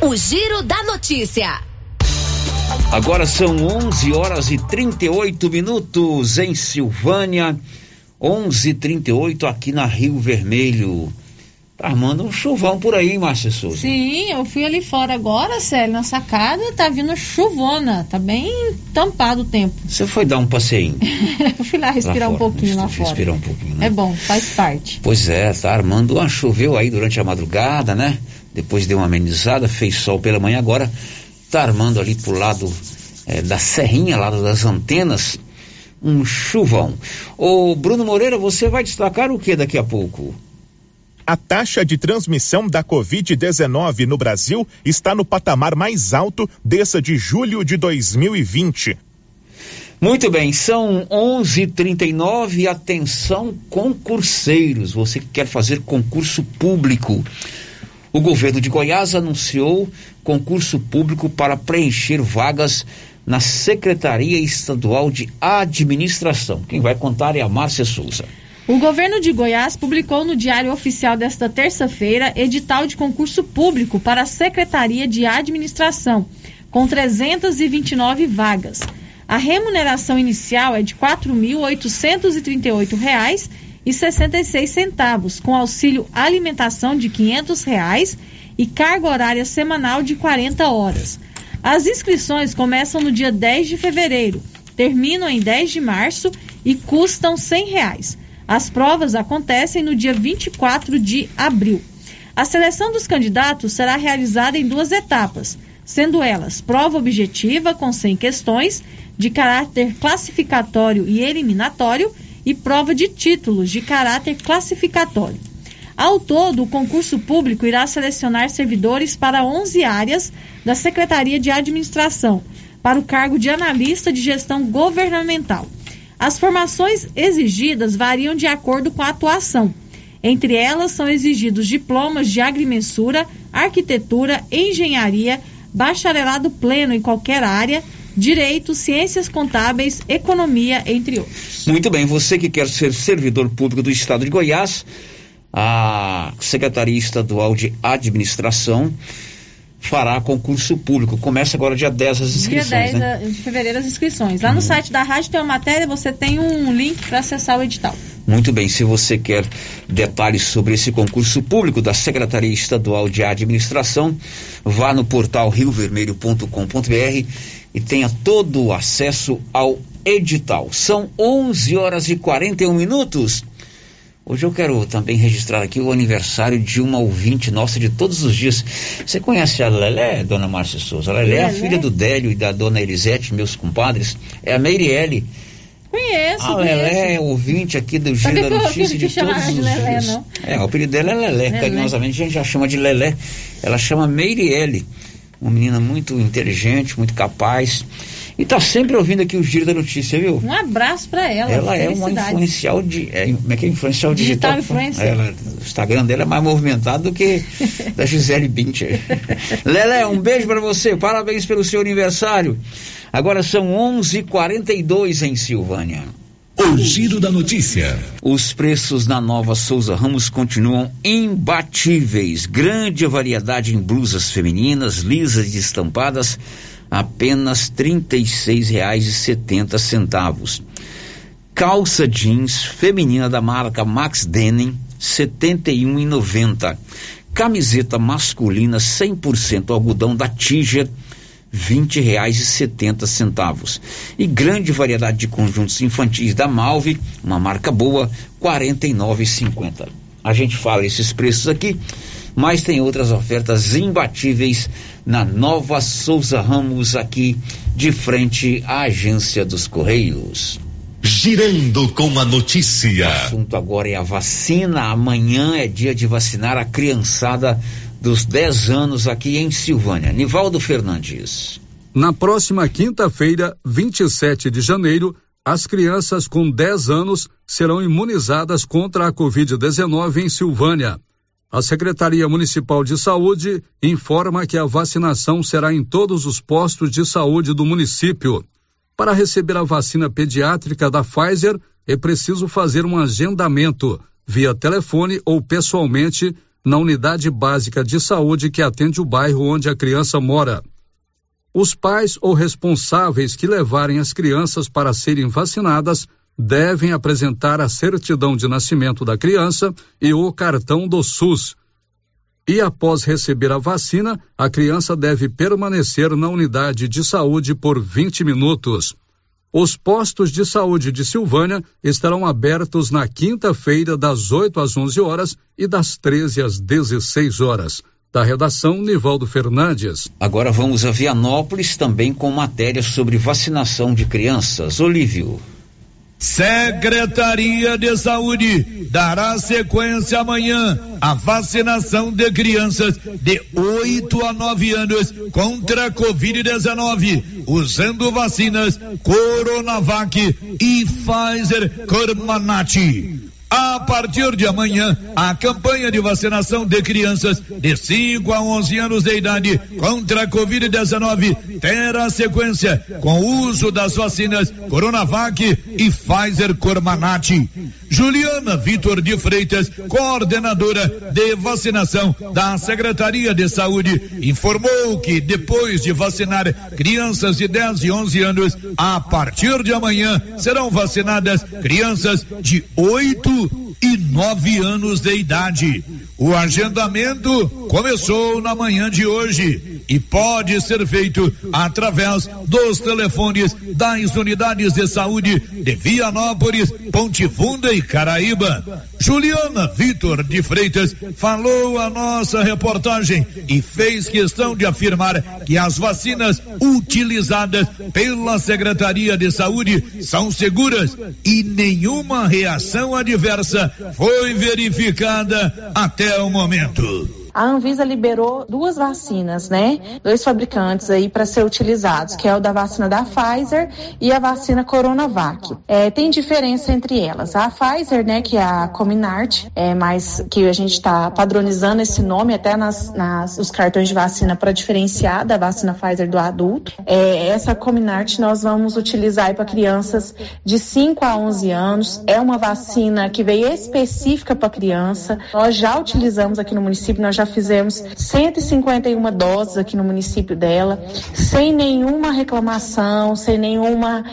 O Giro da Notícia. Agora são 11h38 em Silvânia, 11h38 aqui na Rio Vermelho. Tá armando um chuvão por aí, Márcia Souza. Sim, eu fui ali fora agora, Célio, na sacada, tá vindo chuvona, tá bem tampado o tempo. Você foi dar um passeinho? Eu fui lá respirar um pouquinho lá fora. Respirar um pouquinho, né? É bom, faz parte. Pois é, tá armando, choveu aí durante a madrugada, né? Depois deu uma amenizada, fez sol pela manhã, agora tá armando ali pro lado da Serrinha, lado das Antenas, um chuvão. Ô Bruno Moreira, você vai destacar o que daqui a pouco? A taxa de transmissão da Covid-19 no Brasil está no patamar mais alto desde de julho de 2020. Muito bem, são 11h39, atenção concurseiros, você que quer fazer concurso público. O governo de Goiás anunciou concurso público para preencher vagas na Secretaria Estadual de Administração. Quem vai contar é a Márcia Souza. O governo de Goiás publicou no Diário Oficial desta terça-feira edital de concurso público para a Secretaria de Administração, com 329 vagas. A remuneração inicial é de R$ 4.838,66, com auxílio alimentação de R$ 500 e carga horária semanal de 40 horas. As inscrições começam no dia 10 de fevereiro, terminam em 10 de março e custam R$ 100. As provas acontecem no dia 24 de abril. A seleção dos candidatos será realizada em duas etapas, sendo elas prova objetiva com 100 questões, de caráter classificatório e eliminatório, e prova de títulos de caráter classificatório. Ao todo, o concurso público irá selecionar servidores para 11 áreas da Secretaria de Administração, para o cargo de analista de gestão governamental. As formações exigidas variam de acordo com a atuação. Entre elas são exigidos diplomas de agrimensura, arquitetura, engenharia, bacharelado pleno em qualquer área, direito, ciências contábeis, economia, entre outros. Muito bem, você que quer ser servidor público do estado de Goiás, a Secretaria Estadual de Administração fará concurso público. Começa agora dia 10 as inscrições, dia 10, né? De fevereiro as inscrições. Lá no site da rádio tem uma matéria, você tem um link para acessar o edital. Muito bem, se você quer detalhes sobre esse concurso público da Secretaria Estadual de Administração, vá no portal riovermelho.com.br e tenha todo o acesso ao edital. São 11h41. Hoje eu quero também registrar aqui o aniversário de uma ouvinte nossa de todos os dias. Você conhece a Lelé, dona Márcia Souza? A Lelé é a filha do Délio e da dona Elisete, meus compadres. É a Meirelle. Conheço. A Lelé é ouvinte aqui do Giro da Notícia de todos os dias. Não. É, o apelido dela é Lelé. Carinhosamente a gente já chama de Lelé. Ela chama Meirelle. Uma menina muito inteligente, muito capaz. E tá sempre ouvindo aqui o Giro da Notícia, viu? Um abraço para ela. Ela é uma influencial de... como é que é? Influencial digital. Ela, o Instagram dela é mais movimentado do que da Gisele Bündchen. Lelé, um beijo para você. Parabéns pelo seu aniversário. Agora são 11h42 em Silvânia. O Giro da Notícia. Os preços na Nova Souza Ramos continuam imbatíveis. Grande variedade em blusas femininas, lisas e estampadas, apenas R$ 36,70. Calça jeans feminina da marca Max Denim, R$ 71,90. Camiseta masculina 100% algodão da Tiger, R$ 20,70. E grande variedade de conjuntos infantis da Malve, uma marca boa, R$ 49,50. A gente fala esses preços aqui, mas tem outras ofertas imbatíveis na Nova Souza Ramos, aqui de frente à agência dos Correios. Girando com a notícia. O assunto agora é a vacina. Amanhã é dia de vacinar a criançada dos 10 anos aqui em Silvânia. Nivaldo Fernandes. Na próxima quinta-feira, 27 de janeiro, as crianças com 10 anos serão imunizadas contra a Covid-19 em Silvânia. A Secretaria Municipal de Saúde informa que a vacinação será em todos os postos de saúde do município. Para receber a vacina pediátrica da Pfizer, é preciso fazer um agendamento via telefone ou pessoalmente na unidade básica de saúde que atende o bairro onde a criança mora. Os pais ou responsáveis que levarem as crianças para serem vacinadas devem apresentar a certidão de nascimento da criança e o cartão do SUS. E após receber a vacina, a criança deve permanecer na unidade de saúde por 20 minutos. Os postos de saúde de Silvânia estarão abertos na quinta-feira, das 8 às 11 horas e das 13 às 16 horas. Da redação, Nivaldo Fernandes. Agora vamos a Vianópolis, também com matéria sobre vacinação de crianças. Olívio. Secretaria de Saúde dará sequência amanhã à vacinação de crianças de 8 a 9 anos contra a Covid-19, usando vacinas Coronavac e Pfizer Comirnaty. A partir de amanhã, a campanha de vacinação de crianças de 5 a 11 anos de idade contra a Covid-19 terá sequência com o uso das vacinas Coronavac e Pfizer Coronavac. Juliana Vitor de Freitas, coordenadora de vacinação da Secretaria de Saúde, informou que depois de vacinar crianças de 10 e 11 anos, a partir de amanhã serão vacinadas crianças de 8 e 9 anos de idade. O agendamento começou na manhã de hoje e pode ser feito através dos telefones das unidades de saúde de Vianópolis, Ponte Funda e Caraíba. Juliana Vitor de Freitas falou à nossa reportagem e fez questão de afirmar que as vacinas utilizadas pela Secretaria de Saúde são seguras e nenhuma reação adversa foi verificada até o momento. A Anvisa liberou 2 vacinas, né? 2 fabricantes aí para ser utilizados, que é o da vacina da Pfizer e a vacina Coronavac. Tem diferença entre elas. A Pfizer, né, que é a Comirnaty, mas que a gente está padronizando esse nome até nos cartões de vacina para diferenciar da vacina Pfizer do adulto. Essa Comirnaty nós vamos utilizar para crianças de 5 a 11 anos. É uma vacina que veio específica para criança. Nós já utilizamos aqui no município, nós já fizemos 151 doses aqui no município dela, sem nenhuma reclamação, sem nenhuma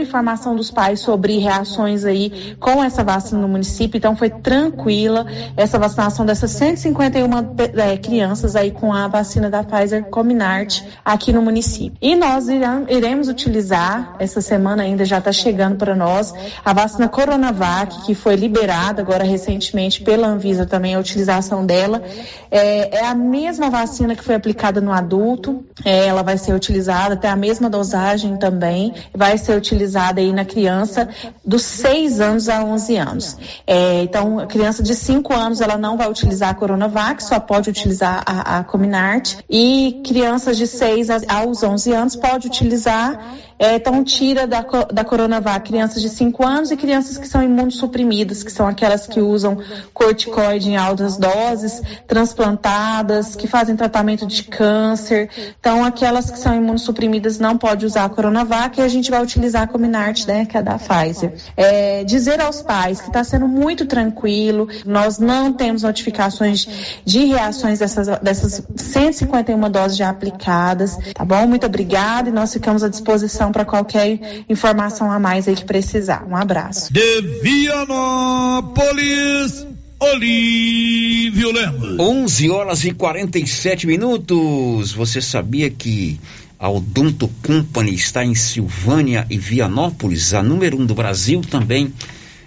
informação dos pais sobre reações aí com essa vacina no município. Então foi tranquila essa vacinação dessas 151 crianças aí com a vacina da Pfizer Comirnaty aqui no município. E nós iremos utilizar essa semana, ainda já está chegando para nós, a vacina Coronavac, que foi liberada agora recentemente pela Anvisa também, a utilização dela. É a mesma vacina que foi aplicada no adulto, ela vai ser utilizada, até a mesma dosagem também, vai ser utilizada aí na criança dos 6 anos a 11 anos. Então, a criança de 5 anos, ela não vai utilizar a Coronavac, só pode utilizar a Comirnaty, e crianças de 6 aos 11 anos pode utilizar. Então, tira da Coronavac crianças de 5 anos e crianças que são imunossuprimidas, que são aquelas que usam corticoide em altas doses, transplantadas, que fazem tratamento de câncer. Então, aquelas que são imunossuprimidas não pode usar a Coronavac, e a gente vai utilizar a Comirnaty, né, que é da Pfizer. Dizer aos pais que está sendo muito tranquilo, nós não temos notificações de reações dessas 151 doses já aplicadas, tá bom? Muito obrigada, e nós ficamos à disposição para qualquer informação a mais aí que precisar. Um abraço. De Vianópolis, Olívio Lemos. 11h47. Você sabia que a Odonto Company está em Silvânia e Vianópolis, a número 1 do Brasil também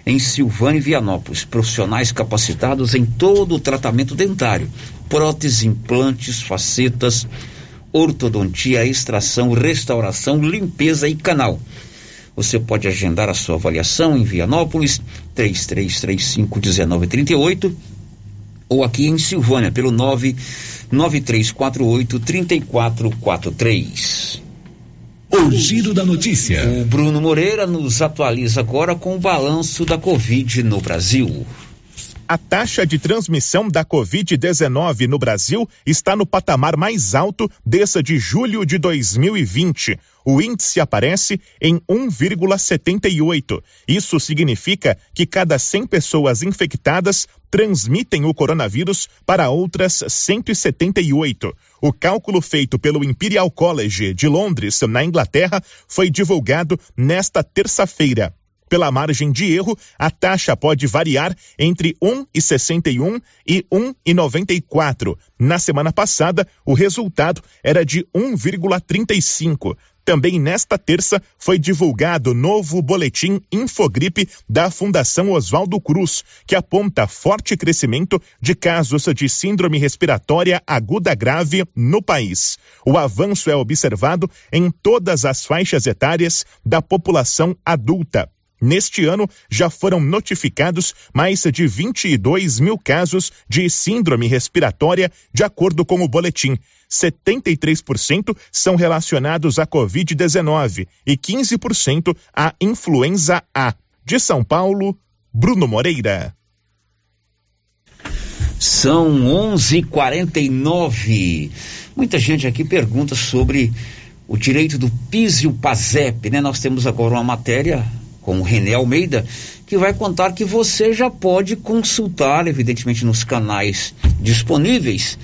em Silvânia e Vianópolis. Profissionais capacitados em todo o tratamento dentário, próteses, implantes, facetas, ortodontia, extração, restauração, limpeza e canal. Você pode agendar a sua avaliação em Vianópolis, 3335-1938, ou aqui em Silvânia, pelo 99348-3443. O giro da notícia. O Bruno Moreira nos atualiza agora com o balanço da Covid no Brasil. A taxa de transmissão da Covid-19 no Brasil está no patamar mais alto desde julho de 2020. O índice aparece em 1,78. Isso significa que cada 100 pessoas infectadas transmitem o coronavírus para outras 178. O cálculo feito pelo Imperial College de Londres, na Inglaterra, foi divulgado nesta terça-feira. Pela margem de erro, a taxa pode variar entre 1,61 e 1,94. Na semana passada, o resultado era de 1,35. Também nesta terça foi divulgado o novo boletim Infogripe da Fundação Oswaldo Cruz, que aponta forte crescimento de casos de síndrome respiratória aguda grave no país. O avanço é observado em todas as faixas etárias da população adulta. Neste ano, já foram notificados mais de 22 mil casos de síndrome respiratória, de acordo com o boletim. 73% são relacionados à Covid-19 e 15% à influenza A. De São Paulo, Bruno Moreira. São 11h49. Muita gente aqui pergunta sobre o direito do PIS e o PASEP, né? Nós temos agora uma matéria com o René Almeida, que vai contar que você já pode consultar, evidentemente, nos canais disponíveis,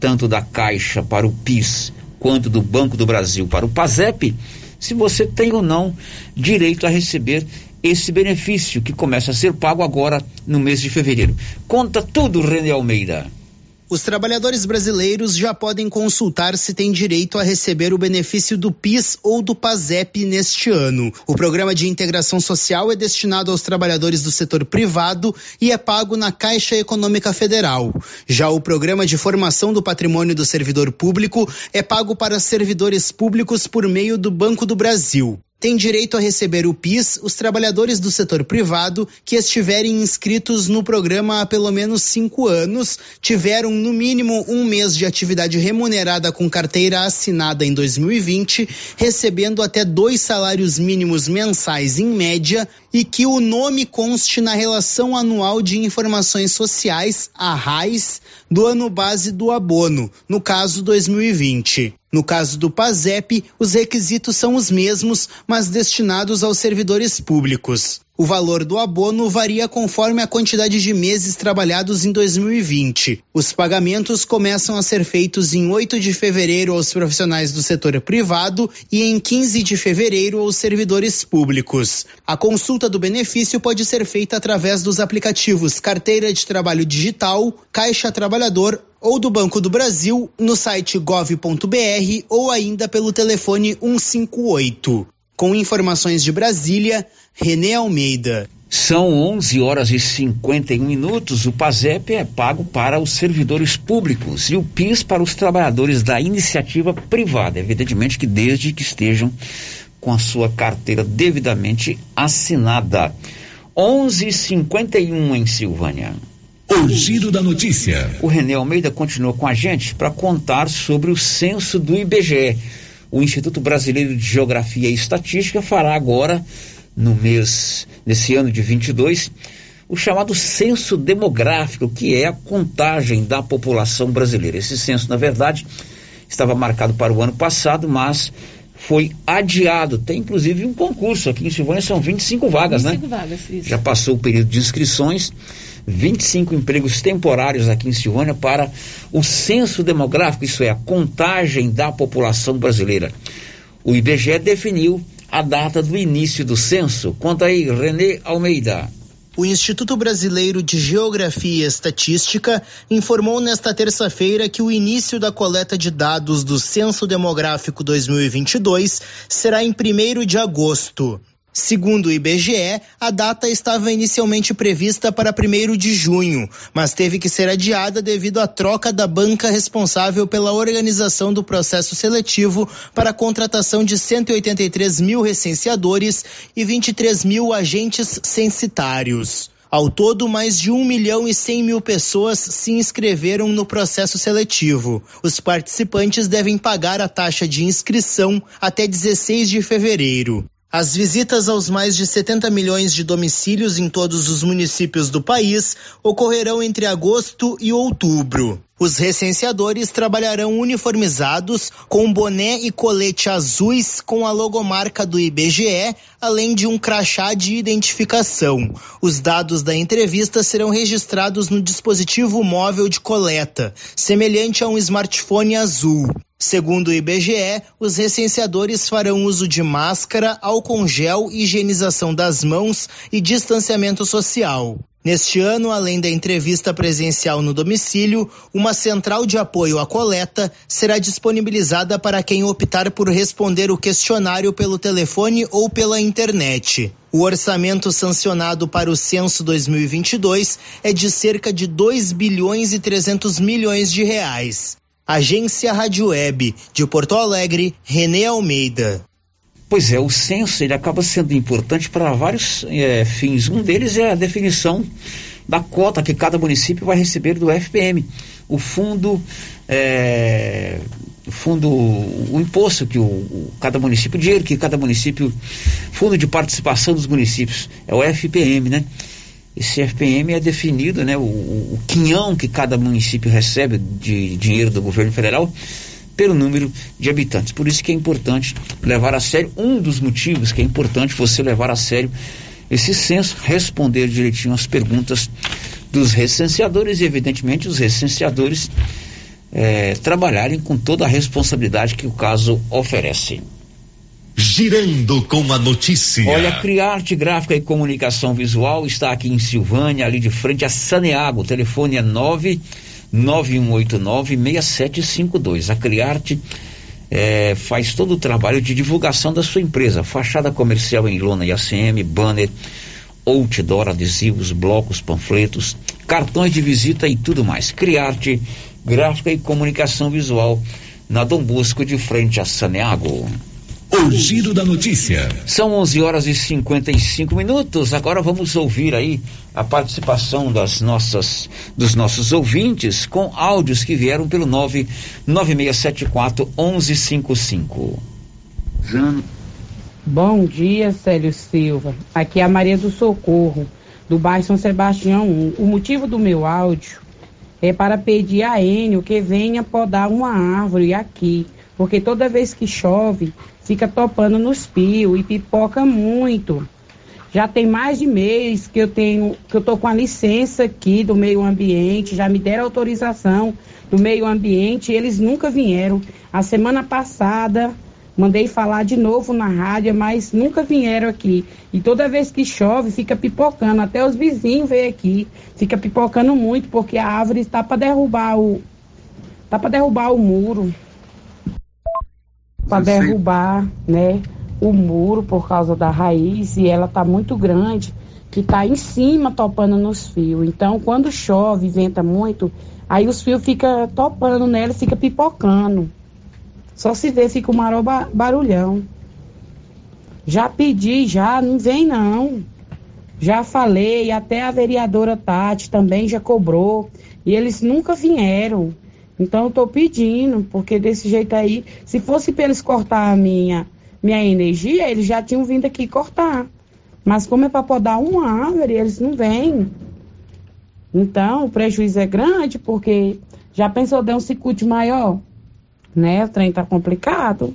tanto da Caixa para o PIS, quanto do Banco do Brasil para o PASEP, se você tem ou não direito a receber esse benefício, que começa a ser pago agora no mês de fevereiro. Conta tudo, René Almeida. Os trabalhadores brasileiros já podem consultar se têm direito a receber o benefício do PIS ou do PASEP neste ano. O Programa de Integração Social é destinado aos trabalhadores do setor privado e é pago na Caixa Econômica Federal. Já o Programa de Formação do Patrimônio do Servidor Público é pago para servidores públicos por meio do Banco do Brasil. Tem direito a receber o PIS os trabalhadores do setor privado que estiverem inscritos no programa há pelo menos 5 anos, tiveram no mínimo 1 mês de atividade remunerada com carteira assinada em 2020, recebendo até 2 salários mínimos mensais em média, e que o nome conste na Relação Anual de Informações Sociais, a RAIS, do ano base do abono, no caso 2020. No caso do PASEP, os requisitos são os mesmos, mas destinados aos servidores públicos. O valor do abono varia conforme a quantidade de meses trabalhados em 2020. Os pagamentos começam a ser feitos em 8 de fevereiro aos profissionais do setor privado e em 15 de fevereiro aos servidores públicos. A consulta do benefício pode ser feita através dos aplicativos Carteira de Trabalho Digital, Caixa Trabalhador ou do Banco do Brasil, no site gov.br ou ainda pelo telefone 158. Com informações de Brasília, René Almeida. São 11h51. O PASEP é pago para os servidores públicos e o PIS para os trabalhadores da iniciativa privada. Evidentemente que desde que estejam com a sua carteira devidamente assinada. 11h51 em Silvânia. O giro da notícia. O René Almeida continua com a gente para contar sobre o censo do IBGE. O Instituto Brasileiro de Geografia e Estatística fará agora, nesse ano de 22, o chamado Censo Demográfico, que é a contagem da população brasileira. Esse censo, na verdade, estava marcado para o ano passado, mas foi adiado. Tem, inclusive, um concurso aqui em Silvânia, são 25 vagas, 25 vagas, isso. Já passou o período de inscrições, 25 empregos temporários aqui em Silvânia para o censo demográfico, isso é, a contagem da população brasileira. O IBGE definiu a data do início do censo. Conta aí, René Almeida. O Instituto Brasileiro de Geografia e Estatística informou nesta terça-feira que o início da coleta de dados do Censo Demográfico 2022 será em 1º de agosto. Segundo o IBGE, a data estava inicialmente prevista para 1º de junho, mas teve que ser adiada devido à troca da banca responsável pela organização do processo seletivo para a contratação de 183.000 recenseadores e 23.000 agentes censitários. Ao todo, mais de 1.100.000 pessoas se inscreveram no processo seletivo. Os participantes devem pagar a taxa de inscrição até 16 de fevereiro. As visitas aos mais de 70 milhões de domicílios em todos os municípios do país ocorrerão entre agosto e outubro. Os recenseadores trabalharão uniformizados com boné e colete azuis com a logomarca do IBGE, além de um crachá de identificação. Os dados da entrevista serão registrados no dispositivo móvel de coleta, semelhante a um smartphone azul. Segundo o IBGE, os recenseadores farão uso de máscara, álcool gel, higienização das mãos e distanciamento social. Neste ano, além da entrevista presencial no domicílio, uma central de apoio à coleta será disponibilizada para quem optar por responder o questionário pelo telefone ou pela internet. O orçamento sancionado para o censo 2022 é de cerca de R$2,3 bilhões. Agência Rádio Web, de Porto Alegre, René Almeida. Pois é, o censo ele acaba sendo importante para vários fins. Um deles é a definição da cota que cada município vai receber do FPM, o o imposto que fundo de participação dos municípios, é o FPM, né? esse FPM é definido, né, o quinhão que cada município recebe de dinheiro do governo federal pelo número de habitantes. Por isso que é importante levar a sério, um dos motivos que é importante você levar a sério esse censo, responder direitinho as perguntas dos recenseadores e, evidentemente, os recenseadores trabalharem com toda a responsabilidade que o caso oferece. Girando com a notícia. Olha, a Criarte Gráfica e Comunicação Visual está aqui em Silvânia, ali de frente a Saneago. O telefone é 99189-6752. A Criarte faz todo o trabalho de divulgação da sua empresa. Fachada comercial em lona e ACM, banner, outdoor, adesivos, blocos, panfletos, cartões de visita e tudo mais. Criarte Gráfica e Comunicação Visual, na Dom Bosco, de frente a Saneago. O giro da notícia. São 11h55. Agora vamos ouvir aí a participação dos nossos ouvintes com áudios que vieram pelo 99674-1155. Bom dia, Célio Silva. Aqui é a Maria do Socorro, do bairro São Sebastião 1. O motivo do meu áudio é para pedir a Enio que venha podar uma árvore aqui, porque toda vez que chove, fica topando nos pios e pipoca muito. Já tem mais de mês que eu tô com a licença aqui do meio ambiente, já me deram autorização do meio ambiente, eles nunca vieram. A semana passada, mandei falar de novo na rádio, mas nunca vieram aqui. E toda vez que chove, fica pipocando, até os vizinhos vêm aqui, fica pipocando muito, porque a árvore está para derrubar o muro. Para derrubar, né, o muro por causa da raiz, e ela tá muito grande, que tá em cima topando nos fios. Então, quando chove, venta muito, aí os fios ficam topando nela, fica pipocando. Só se vê, fica um maior barulhão. Já pedi, já, não vem não. Já falei, até a vereadora Tati também já cobrou, e eles nunca vieram. Então eu tô pedindo, porque desse jeito aí, se fosse para eles cortar a minha energia, eles já tinham vindo aqui cortar. Mas como é para podar uma árvore, eles não vêm. Então o prejuízo é grande, porque já pensou dar um circuito maior, né? O trem tá complicado.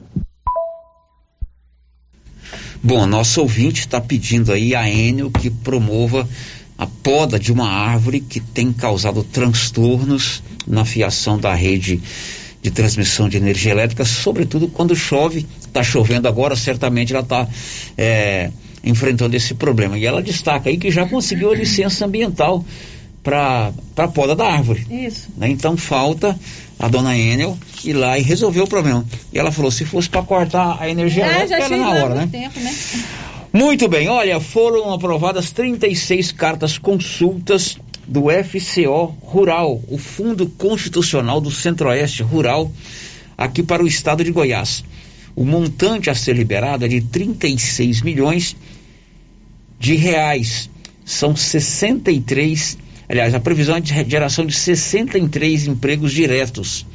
Bom, nosso ouvinte está pedindo aí a Enel que promova a poda de uma árvore que tem causado transtornos na fiação da rede de transmissão de energia elétrica, sobretudo quando chove. Está chovendo agora, certamente ela está enfrentando esse problema. E ela destaca aí que já conseguiu a licença ambiental para a poda da árvore. Isso. Né? Então falta a dona Enel ir lá e resolver o problema. E ela falou, se fosse para cortar a energia elétrica, era na hora, né? Tempo, né? Muito bem, olha, foram aprovadas 36 cartas consultas do FCO Rural, o Fundo Constitucional do Centro-Oeste Rural, aqui para o estado de Goiás. O montante a ser liberado é de 36 milhões de reais. São 63, aliás, a previsão é de geração de 63 empregos diretos.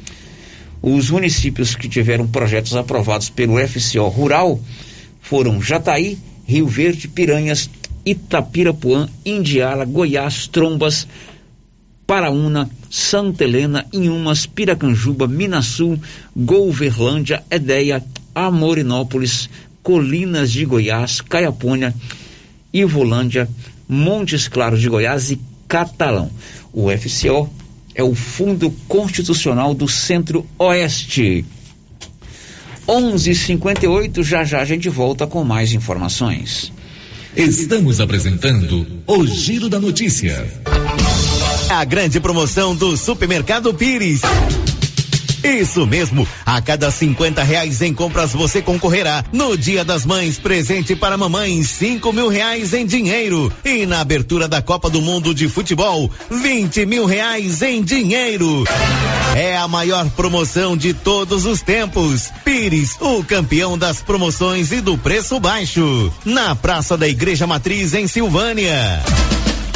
Os municípios que tiveram projetos aprovados pelo FCO Rural foram Jataí, Rio Verde, Piranhas, Itapirapuã, Indiara, Goiás, Trombas, Paraúna, Santa Helena, Inhumas, Piracanjuba, Minasul, Golverlândia, Edéia, Amorinópolis, Colinas de Goiás, Caiapônia, Ivolândia, Montes Claros de Goiás e Catalão. O FCO é o Fundo Constitucional do Centro-Oeste. 11h58, já a gente volta com mais informações. Estamos apresentando o Giro da Notícia. A grande promoção do Supermercado Pires. Isso mesmo, a cada R$50 em compras você concorrerá no Dia das Mães, presente para mamãe, R$5.000 em dinheiro, e na abertura da Copa do Mundo de Futebol, R$20.000 em dinheiro. É a maior promoção de todos os tempos. Pires, o campeão das promoções e do preço baixo, na Praça da Igreja Matriz, em Silvânia.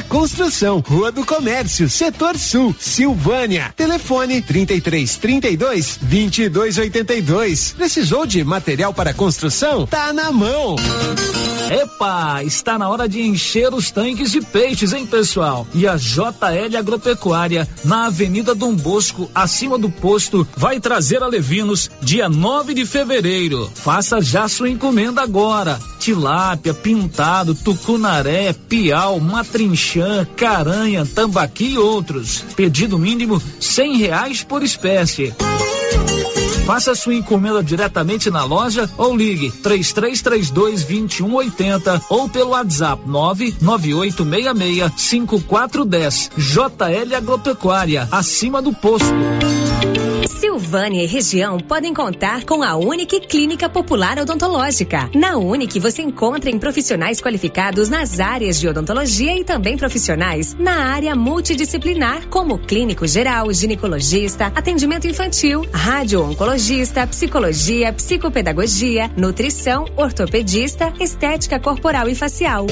Construção, Rua do Comércio, Setor Sul, Silvânia. Telefone 3332-2282. Precisou de material para construção? Tá na mão. Epa, está na hora de encher os tanques de peixes, hein, pessoal? E a JL Agropecuária, na Avenida Dom Bosco, acima do posto, vai trazer alevinos dia 9 de fevereiro. Faça já sua encomenda agora. Tilápia, pintado, tucunaré, piau, matrinchã, caranha, tambaqui e outros. Pedido mínimo R$100 por espécie. Faça sua encomenda diretamente na loja ou ligue 3332-2180 ou pelo WhatsApp 998665410. JL Agropecuária, acima do posto. Silvânia e região podem contar com a Unic Clínica Popular Odontológica. Na Unic você encontra em profissionais qualificados nas áreas de odontologia e também profissionais na área multidisciplinar, como clínico geral, ginecologista, atendimento infantil, radio-oncologista, psicologia, psicopedagogia, nutrição, ortopedista, estética corporal e facial.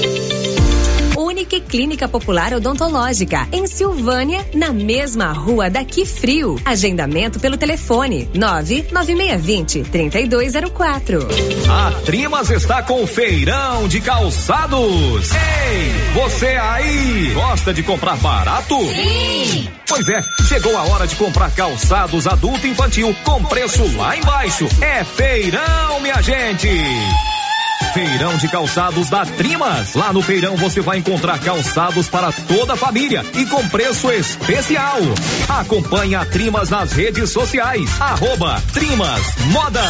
Unic Clínica Popular Odontológica, em Silvânia, na mesma rua daqui frio. Agendamento pelo telefone 99620-3204. A Trimas está com o feirão de calçados. Ei, você aí, gosta de comprar barato? Sim! Pois é, chegou a hora de comprar calçados adulto e infantil com preço lá embaixo. É feirão, minha gente! Feirão de calçados da Trimas. Lá no feirão você vai encontrar calçados para toda a família e com preço especial. Acompanhe a Trimas nas redes sociais. @Trimas Modas.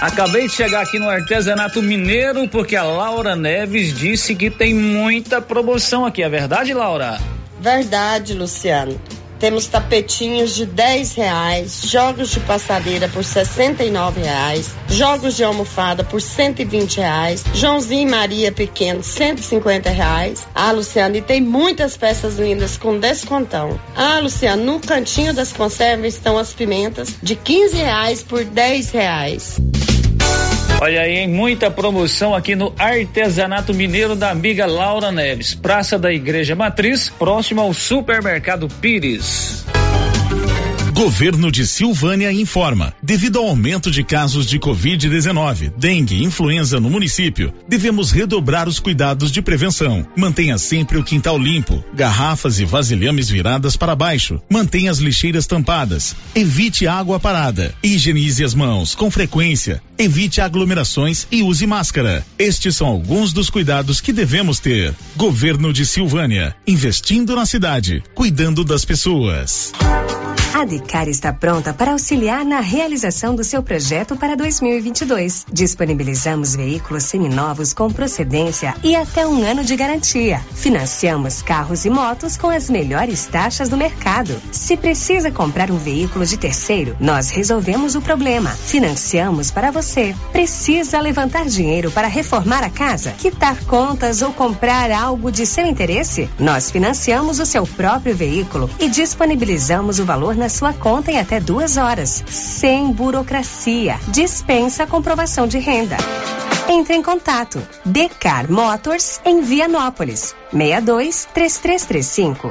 Acabei de chegar aqui no Artesanato Mineiro porque a Laura Neves disse que tem muita promoção aqui. É verdade, Laura? Verdade, Luciano. Temos tapetinhos de R$10, jogos de passadeira por R$69, jogos de almofada por R$120, Joãozinho e Maria pequeno R$150. Ah, Luciano, e tem muitas peças lindas com descontão. Ah, Luciano, no cantinho das conservas estão as pimentas de R$15 por R$10. Olha aí, hein? Muita promoção aqui no Artesanato Mineiro da amiga Laura Neves, Praça da Igreja Matriz, próximo ao Supermercado Pires. Governo de Silvânia informa: devido ao aumento de casos de Covid-19, dengue e influenza no município, devemos redobrar os cuidados de prevenção. Mantenha sempre o quintal limpo, garrafas e vasilhames viradas para baixo. Mantenha as lixeiras tampadas. Evite água parada. Higienize as mãos com frequência. Evite aglomerações e use máscara. Estes são alguns dos cuidados que devemos ter. Governo de Silvânia, investindo na cidade, cuidando das pessoas. A Decar está pronta para auxiliar na realização do seu projeto para 2022. Disponibilizamos veículos seminovos com procedência e até 1 ano de garantia. Financiamos carros e motos com as melhores taxas do mercado. Se precisa comprar um veículo de terceiro, nós resolvemos o problema. Financiamos para você. Precisa levantar dinheiro para reformar a casa, quitar contas ou comprar algo de seu interesse? Nós financiamos o seu próprio veículo e disponibilizamos o valor na sua conta em até 2 horas, sem burocracia. Dispensa a comprovação de renda. Entre em contato. Decar Motors em Vianópolis. 62-3335-2640.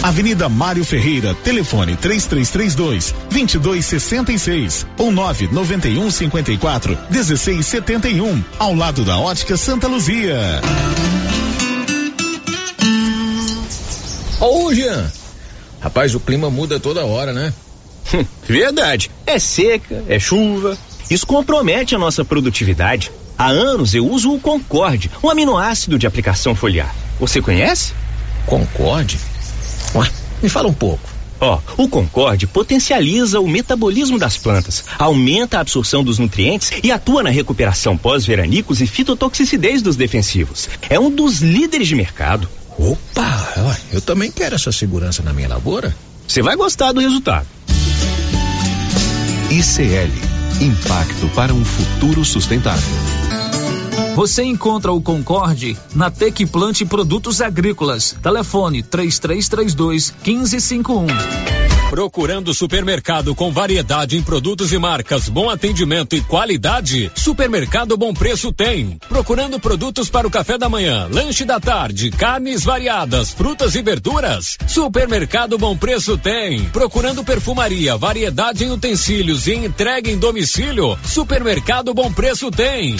Avenida Mário Ferreira, telefone 3332-2266 ou 99154-1671, ao lado da Ótica Santa Luzia. Ô Jean, Rapaz, o clima muda toda hora, né? Verdade. É seca, é chuva. Isso compromete a nossa produtividade. Há anos eu uso o Concorde, um aminoácido de aplicação foliar. Você conhece? Concorde? Ué, me fala um pouco. O Concorde potencializa o metabolismo das plantas, aumenta a absorção dos nutrientes e atua na recuperação pós-veranicos e fitotoxicidez dos defensivos. É um dos líderes de mercado. Opa, eu também quero essa segurança na minha lavoura. Você vai gostar do resultado. ICL, impacto para um futuro sustentável. Você encontra o Concorde na Tec Plante Produtos Agrícolas. Telefone 3332-1551. Procurando supermercado com variedade em produtos e marcas, bom atendimento e qualidade? Supermercado Bom Preço tem. Procurando produtos para o café da manhã, lanche da tarde, carnes variadas, frutas e verduras? Supermercado Bom Preço tem. Procurando perfumaria, variedade em utensílios e entrega em domicílio? Supermercado Bom Preço tem.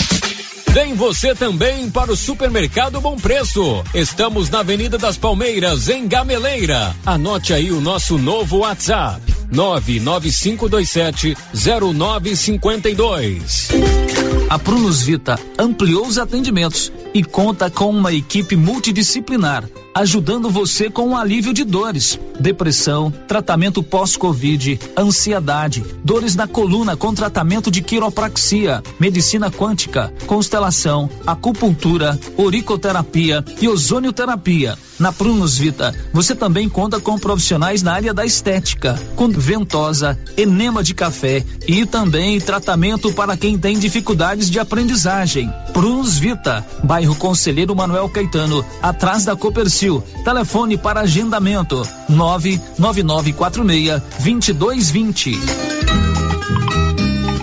Vem você também para o Supermercado Bom Preço. Estamos na Avenida das Palmeiras, em Gameleira. Anote aí o nosso novo WhatsApp: 99527-0952. A Prunus Vita ampliou os atendimentos e conta com uma equipe multidisciplinar, ajudando você com o alívio de dores, depressão, tratamento pós-Covid, ansiedade, dores na coluna com tratamento de quiropraxia, medicina quântica, constelação, acupuntura, auriculoterapia e ozonioterapia. Na Prunus Vita, você também conta com profissionais na área da estética, com ventosa, enema de café e também tratamento para quem tem dificuldades de aprendizagem. Prunus Vita, bairro Conselheiro Manuel Caetano, atrás da Coopersil. Telefone para agendamento 99946-2220.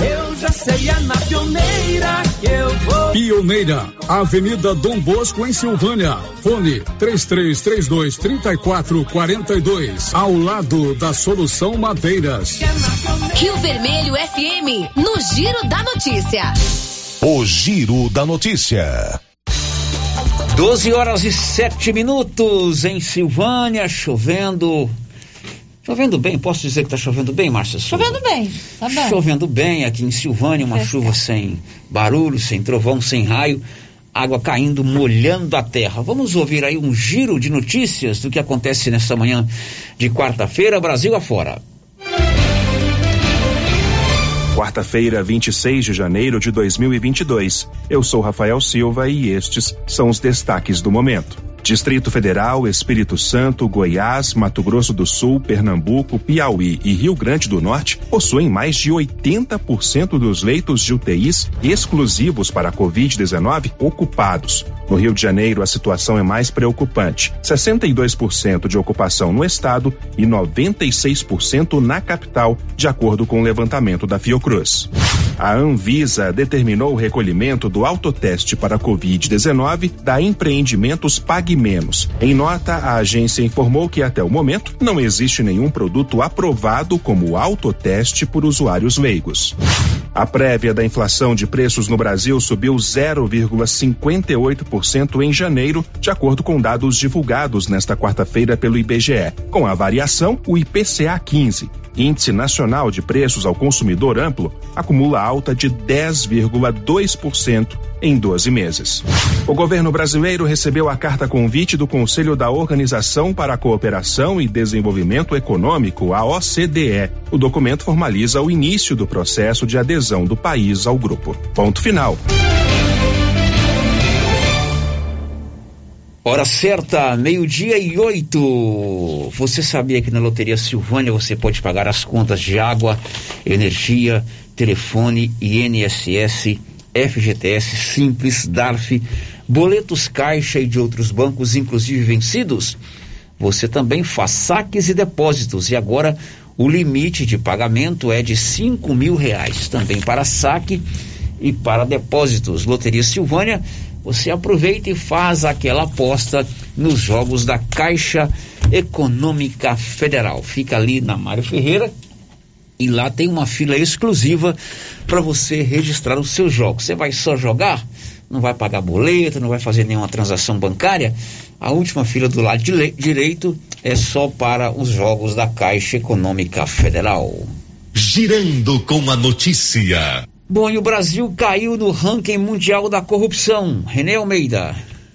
Eu já sei, é na Pioneira que eu vou. Pioneira, Avenida Dom Bosco, em Silvânia. Fone 3332-3442. Ao lado da Solução Madeiras. Rio Vermelho FM, no Giro da Notícia. O Giro da Notícia. 12h07 em Silvânia, chovendo. Chovendo bem, posso dizer que está chovendo bem, Márcia Silva? Chovendo bem, tá bem. Chovendo bem aqui em Silvânia, uma chuva sem barulho, sem trovão, sem raio, água caindo, molhando a terra. Vamos ouvir aí um giro de notícias do que acontece nesta manhã de quarta-feira, Brasil afora. Quarta-feira, 26 de janeiro de 2022. Eu sou Rafael Silva e estes são os destaques do momento. Distrito Federal, Espírito Santo, Goiás, Mato Grosso do Sul, Pernambuco, Piauí e Rio Grande do Norte possuem mais de 80% dos leitos de UTIs exclusivos para a Covid-19 ocupados. No Rio de Janeiro, a situação é mais preocupante: 62% de ocupação no estado e 96% na capital, de acordo com o levantamento da Fiocruz. A Anvisa determinou o recolhimento do autoteste para a Covid-19 da empreendimentos Pague Menos. Em nota, a agência informou que até o momento não existe nenhum produto aprovado como autoteste por usuários leigos. A prévia da inflação de preços no Brasil subiu 0,58% em janeiro, de acordo com dados divulgados nesta quarta-feira pelo IBGE. Com a variação, o IPCA 15, Índice Nacional de Preços ao Consumidor Amplo, acumula alta de 10,2% em 12 meses. O governo brasileiro recebeu a carta convite do Conselho da Organização para a Cooperação e Desenvolvimento Econômico, a OCDE. O documento formaliza o início do processo de adesão do país ao grupo. Ponto final. Hora certa, 12h08. Você sabia que na Loteria Silvânia você pode pagar as contas de água, energia, telefone, INSS, FGTS, Simples, DARF, boletos Caixa e de outros bancos, inclusive vencidos? Você também faz saques e depósitos, e agora o limite de pagamento é de R$5.000, também para saque e para depósitos. Loteria Silvânia, você aproveita e faz aquela aposta nos jogos da Caixa Econômica Federal. Fica ali na Mário Ferreira e lá tem uma fila exclusiva para você registrar os seus jogos. Você vai só jogar, não vai pagar boleto, não vai fazer nenhuma transação bancária. A última fila do lado direito é só para os jogos da Caixa Econômica Federal. Girando com a notícia. Bom, e o Brasil caiu no ranking mundial da corrupção. René Almeida.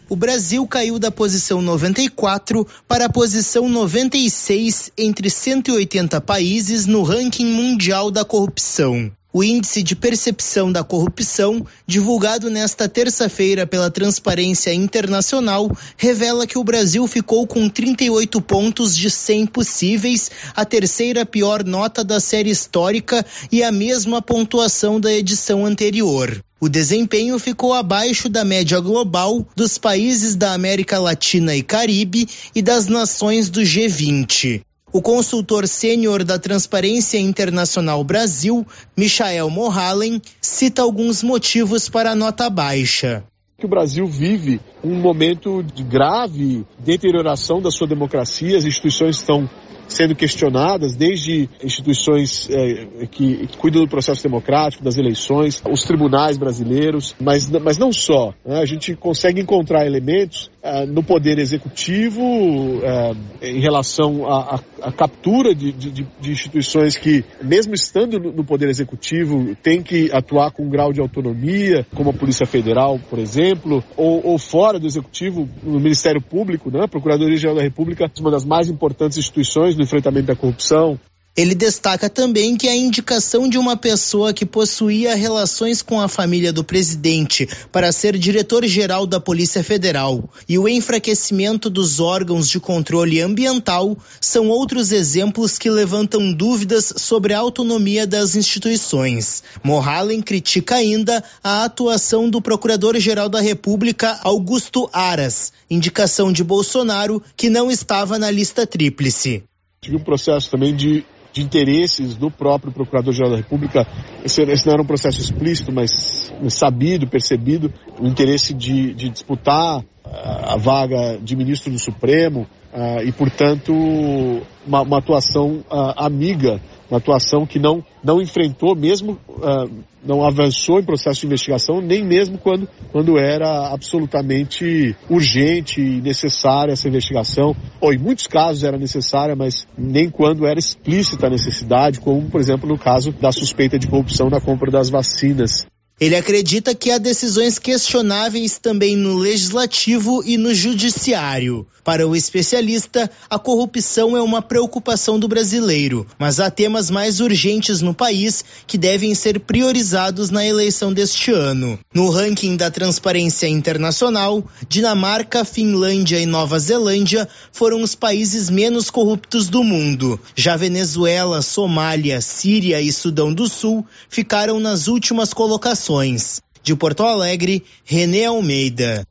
O Brasil caiu da posição 94 para a posição 96 entre 180 países no ranking mundial da corrupção. O Índice de Percepção da Corrupção, divulgado nesta terça-feira pela Transparência Internacional, revela que o Brasil ficou com 38 pontos de 100 possíveis, a terceira pior nota da série histórica e a mesma pontuação da edição anterior. O desempenho ficou abaixo da média global dos países da América Latina e Caribe e das nações do G20. O consultor sênior da Transparência Internacional Brasil, Michael Morhalen, cita alguns motivos para a nota baixa. Que o Brasil vive um momento de grave deterioração da sua democracia, as instituições estão sendo questionadas, desde instituições que cuidam do processo democrático, das eleições, os tribunais brasileiros, mas não só, né? A gente consegue encontrar elementos no poder executivo em relação à captura de instituições que, mesmo estando no poder executivo, tem que atuar com um grau de autonomia, como a Polícia Federal, por exemplo, ou fora do executivo, no Ministério Público, né? A Procuradoria-Geral da República, uma das mais importantes instituições no enfrentamento da corrupção. Ele destaca também que a indicação de uma pessoa que possuía relações com a família do presidente para ser diretor-geral da Polícia Federal e o enfraquecimento dos órgãos de controle ambiental são outros exemplos que levantam dúvidas sobre a autonomia das instituições. Morhalen critica ainda a atuação do Procurador-Geral da República, Augusto Aras, indicação de Bolsonaro, que não estava na lista tríplice. Tive um processo também de interesses do próprio Procurador-Geral da República. Esse não era um processo explícito, mas sabido, percebido, o interesse de disputar a vaga de ministro do Supremo e, portanto, uma atuação amiga, uma atuação que não enfrentou, mesmo não avançou em processo de investigação, nem mesmo quando era absolutamente urgente e necessária essa investigação, ou em muitos casos era necessária, mas nem quando era explícita a necessidade, como, por exemplo, no caso da suspeita de corrupção na compra das vacinas. Ele acredita que há decisões questionáveis também no legislativo e no judiciário. Para o especialista, a corrupção é uma preocupação do brasileiro, mas há temas mais urgentes no país que devem ser priorizados na eleição deste ano. No ranking da Transparência Internacional, Dinamarca, Finlândia e Nova Zelândia foram os países menos corruptos do mundo. Já Venezuela, Somália, Síria e Sudão do Sul ficaram nas últimas colocações. De Porto Alegre, René Almeida.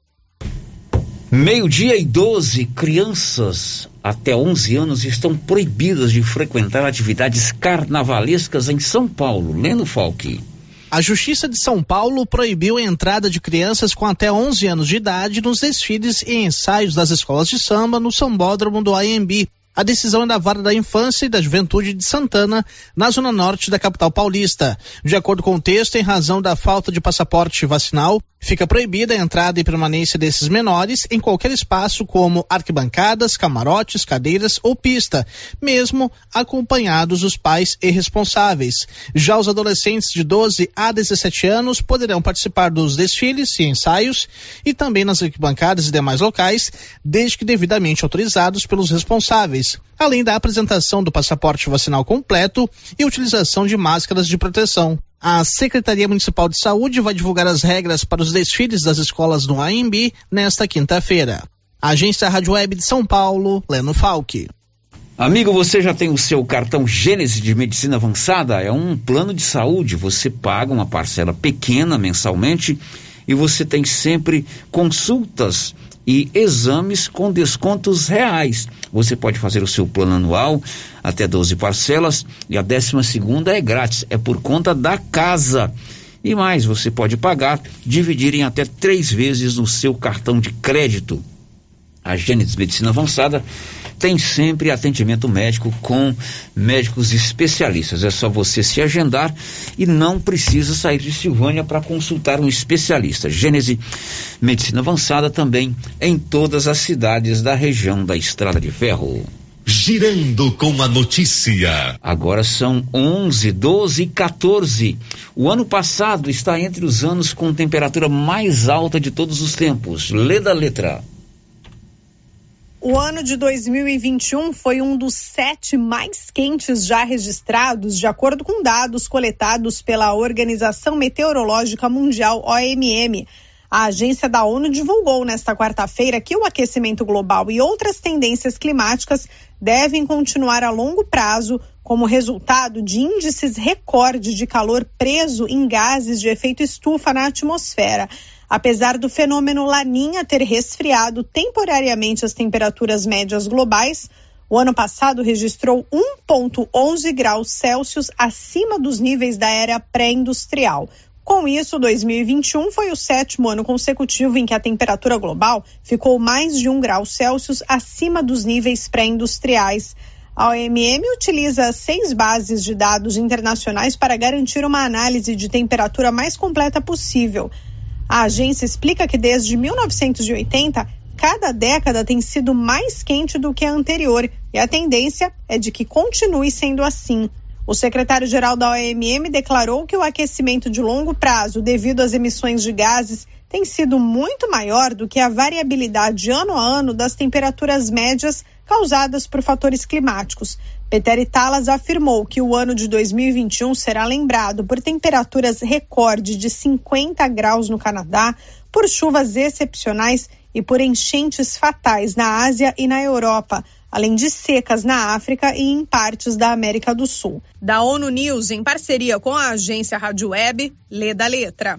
12:12, crianças até 11 anos estão proibidas de frequentar atividades carnavalescas em São Paulo. Leno Falque. A Justiça de São Paulo proibiu a entrada de crianças com até 11 anos de idade nos desfiles e ensaios das escolas de samba no Sambódromo do Anhembi. A decisão é da Vara da Infância e da Juventude de Santana, na zona norte da capital paulista. De acordo com o texto, em razão da falta de passaporte vacinal, fica proibida a entrada e permanência desses menores em qualquer espaço como arquibancadas, camarotes, cadeiras ou pista, mesmo acompanhados dos pais e responsáveis. Já os adolescentes de 12 a 17 anos poderão participar dos desfiles e ensaios e também nas arquibancadas e demais locais, desde que devidamente autorizados pelos responsáveis, além da apresentação do passaporte vacinal completo e utilização de máscaras de proteção. A Secretaria Municipal de Saúde vai divulgar as regras para os desfiles das escolas no AMB nesta quinta-feira. Agência Rádio Web de São Paulo, Leno Falque. Amigo, você já tem o seu cartão Gênesis de Medicina Avançada? É um plano de saúde, você paga uma parcela pequena mensalmente e você tem sempre consultas e exames com descontos reais. Você pode fazer o seu plano anual até 12 parcelas e a 12ª é grátis, é por conta da casa. E mais, você pode pagar, dividir em até 3 vezes no seu cartão de crédito. A Gênesis Medicina Avançada tem sempre atendimento médico com médicos especialistas. É só você se agendar e não precisa sair de Silvânia para consultar um especialista. Gênesis Medicina Avançada também em todas as cidades da região da Estrada de Ferro. Girando com a notícia. Agora são 11, 12 e 14. O ano passado está entre os anos com temperatura mais alta de todos os tempos. Lê da letra. O ano de 2021 foi um dos 7 mais quentes já registrados, de acordo com dados coletados pela Organização Meteorológica Mundial, OMM. A agência da ONU divulgou nesta quarta-feira que o aquecimento global e outras tendências climáticas devem continuar a longo prazo como resultado de índices recorde de calor preso em gases de efeito estufa na atmosfera. Apesar do fenômeno Laninha ter resfriado temporariamente as temperaturas médias globais, o ano passado registrou 1,11 graus Celsius acima dos níveis da era pré-industrial. Com isso, 2021 foi o 7º ano consecutivo em que a temperatura global ficou mais de 1 grau Celsius acima dos níveis pré-industriais. A OMM utiliza 6 bases de dados internacionais para garantir uma análise de temperatura mais completa possível. A agência explica que desde 1980, cada década tem sido mais quente do que a anterior e a tendência é de que continue sendo assim. O secretário-geral da OMM declarou que o aquecimento de longo prazo, devido às emissões de gases, tem sido muito maior do que a variabilidade ano a ano das temperaturas médias causadas por fatores climáticos. Petteri Talas afirmou que o ano de 2021 será lembrado por temperaturas recorde de 50 graus no Canadá, por chuvas excepcionais e por enchentes fatais na Ásia e na Europa, além de secas na África e em partes da América do Sul. Da ONU News, em parceria com a agência Rádio Web, lê da letra.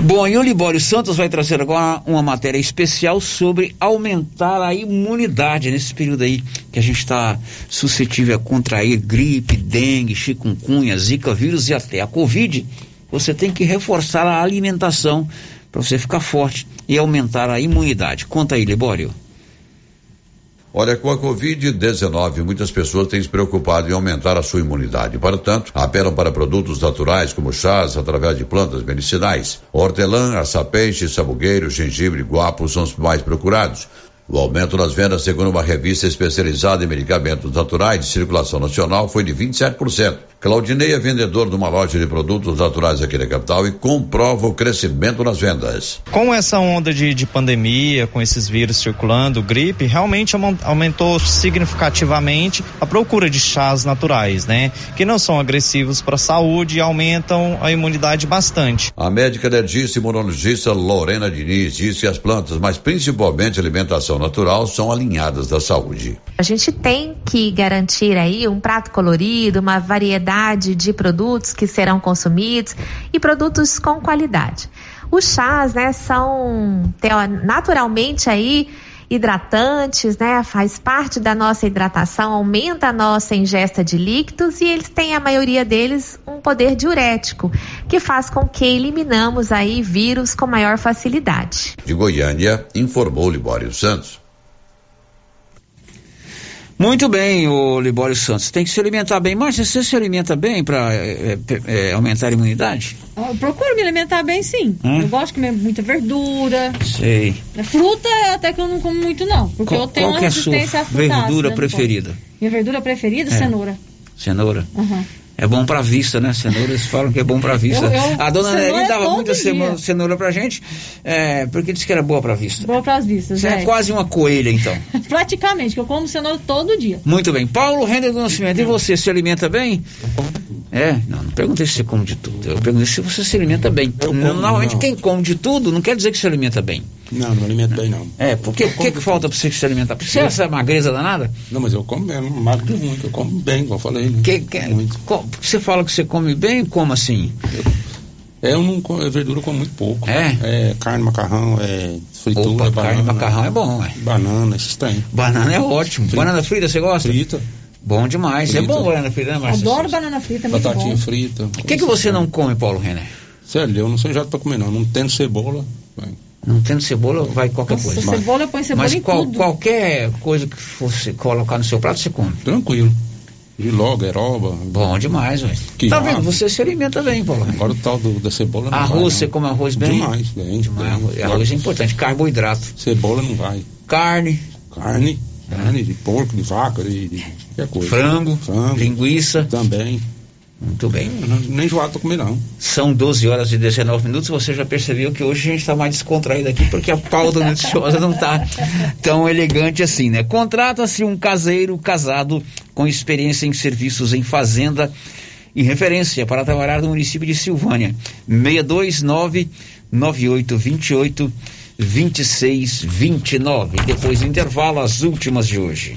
Bom, e o Libório Santos vai trazer agora uma matéria especial sobre aumentar a imunidade nesse período aí que a gente está suscetível a contrair gripe, dengue, chikungunya, zika vírus e até a covid. Você tem que reforçar a alimentação para você ficar forte e aumentar a imunidade. Conta aí, Libório. Olha, com a Covid-19, muitas pessoas têm se preocupado em aumentar a sua imunidade. Para tanto, apelam para produtos naturais, como chás, através de plantas medicinais. Hortelã, açapeixe, sabugueiro, gengibre, guapo são os mais procurados. O aumento nas vendas, segundo uma revista especializada em medicamentos naturais de circulação nacional, foi de 27%. Claudinei é vendedor de uma loja de produtos naturais aqui na capital e comprova o crescimento nas vendas. Com essa onda de pandemia, com esses vírus circulando, gripe, realmente aumentou significativamente a procura de chás naturais, né? Que não são agressivos para a saúde e aumentam a imunidade bastante. A médica alergista e imunologista Lorena Diniz diz que as plantas, mas principalmente alimentação natural, são alinhadas da saúde. A gente tem que garantir aí um prato colorido, uma variedade de produtos que serão consumidos e produtos com qualidade. Os chás, né, são naturalmente aí hidratantes, né, faz parte da nossa hidratação, aumenta a nossa ingesta de líquidos e eles têm, a maioria deles, um poder diurético, que faz com que eliminamos aí vírus com maior facilidade. De Goiânia, informou Libório Santos. Muito bem, o Libório Santos. Tem que se alimentar bem. Márcia, você se alimenta bem para aumentar a imunidade? Eu procuro me alimentar bem, sim. Eu gosto de comer muita verdura. Sei. Fruta até que eu não como muito, não. Porque eu tenho uma resistência à fruta. Qual é a sua verdura preferida? Minha verdura preferida? Cenoura. Cenoura? Uhum. É bom pra vista, né? Cenouras falam que é bom pra vista. A dona Nelly dava muita cenoura pra gente, porque disse que era boa pra vista. Boa pras vistas, né? É quase uma coelha, então. Praticamente, que eu como cenoura todo dia. Muito bem. Paulo Render do Nascimento, e você, se alimenta bem? Não perguntei se você come de tudo. Eu perguntei se você se alimenta bem. Normalmente, quem come de tudo não quer dizer que se alimenta bem. Não alimento bem, não. Porque o que falta pra você se alimentar? Porque você é essa magreza danada? Não, mas eu como bem, não magro muito, eu como bem, como eu falei. Muito. Você fala que você come bem, como assim? Eu não como, verdura eu como muito pouco. Carne, macarrão, fritura, banana. Carne, macarrão é bom, ué. Banana, esses tem. Banana é ótimo. Frita. Banana frita, você gosta? Frita. Bom demais. Frita. É bom banana frita, né, Márcia? Adoro banana frita, muito batatinha bom. Frita. O que você não come, Paulo Renner? Sério, eu não sou enjoado pra comer, não. Não tendo cebola... Vai. Não tendo cebola, vai qualquer coisa. Mas, cebola, põe cebola em tudo. Mas qualquer coisa que você colocar no seu prato, você come. Tranquilo. E logo, eroba. Bom demais, velho. Tá vendo? Você se alimenta bem, Paulo. Agora o tal da cebola não arroz, vai, você não. Come arroz bem? Demais, bem. Demais. Arroz é importante, carboidrato. Cebola não vai. Carne. Carne de porco, de vaca, de qualquer coisa. Frango. Linguiça. Também. Muito bem. Nem enjoado pra comer, não. São 12 horas e 19 minutos. Você já percebeu que hoje a gente está mais descontraído aqui, porque a pauta noticiosa não está tão elegante assim, né? Contrata-se um caseiro casado com experiência em serviços em fazenda e referência para trabalhar no município de Silvânia. 629-9828-2629. Depois do intervalo, as últimas de hoje.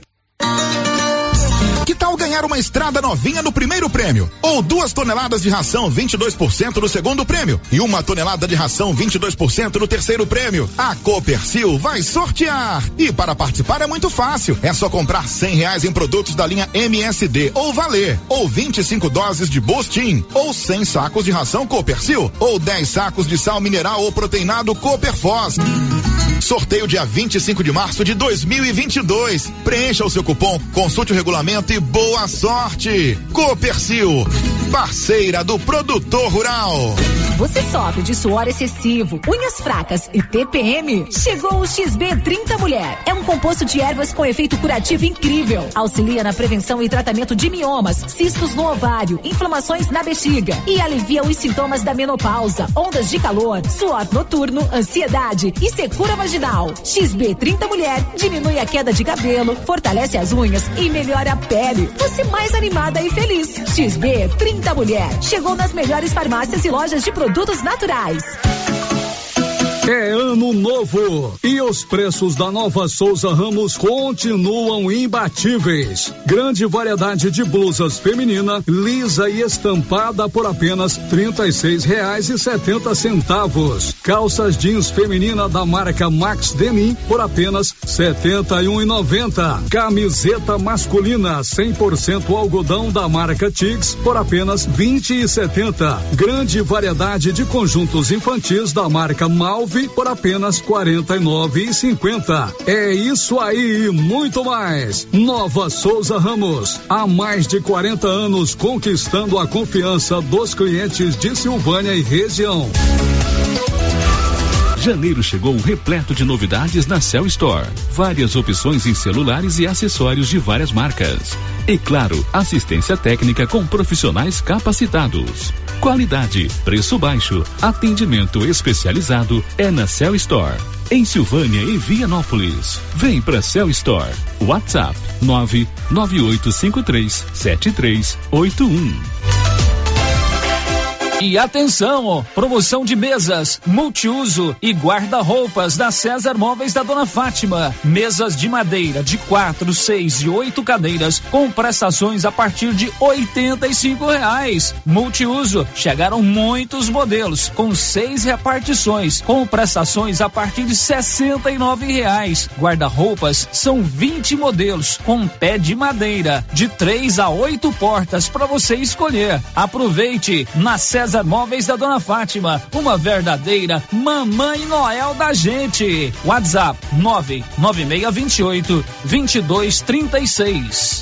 Que tal ganhar uma estrada novinha no primeiro prêmio? Ou 2 toneladas de ração 22% no segundo prêmio? E 1 tonelada de ração 22% no terceiro prêmio? A Coopersil vai sortear! E para participar é muito fácil. É só comprar R$100 em produtos da linha MSD ou Valer, ou 25 doses de Bostin, ou 100 sacos de ração Coopersil, ou 10 sacos de sal mineral ou proteinado Cooperfos. Sorteio dia 25 de março de 2022. Preencha o seu cupom, consulte o regulamento e boa sorte. Coopersil, parceira do produtor rural. Você sofre de suor excessivo, unhas fracas e TPM? Chegou o XB30 Mulher. É um composto de ervas com efeito curativo incrível. Auxilia na prevenção e tratamento de miomas, cistos no ovário, inflamações na bexiga e alivia os sintomas da menopausa, ondas de calor, suor noturno, ansiedade e secura vaginal. XB30 Mulher diminui a queda de cabelo, fortalece as unhas e melhora a pele. Você mais animada e feliz. XB30 Mulher. Chegou nas melhores farmácias e lojas de produtos naturais. É ano novo e os preços da Nova Souza Ramos continuam imbatíveis. Grande variedade de blusas feminina, lisa e estampada por apenas R$36,70. Calças jeans feminina da marca Max Denim por apenas R$71,90. Camiseta masculina 100% algodão da marca Tix por apenas R$20,70. Grande variedade de conjuntos infantis da marca Malve por apenas R$49,50. É isso aí e muito mais. Nova Souza Ramos, há mais de 40 anos conquistando a confiança dos clientes de Silvânia e região. Janeiro chegou repleto de novidades na Cell Store. Várias opções em celulares e acessórios de várias marcas. E claro, assistência técnica com profissionais capacitados. Qualidade, preço baixo, atendimento especializado é na Cell Store. Em Silvânia e Vianópolis. Vem pra Cell Store. WhatsApp 998537381. E atenção, promoção de mesas, multiuso e guarda-roupas da César Móveis da Dona Fátima. Mesas de madeira de 4, 6 e 8 cadeiras com prestações a partir de R$85. Multiuso, chegaram muitos modelos com 6 repartições com prestações a partir de R$69. Guarda-roupas são 20 modelos com pé de madeira de 3 a 8 portas para você escolher. Aproveite na César Móveis da Dona Fátima, uma verdadeira Mamãe Noel da gente. WhatsApp 99628-2236.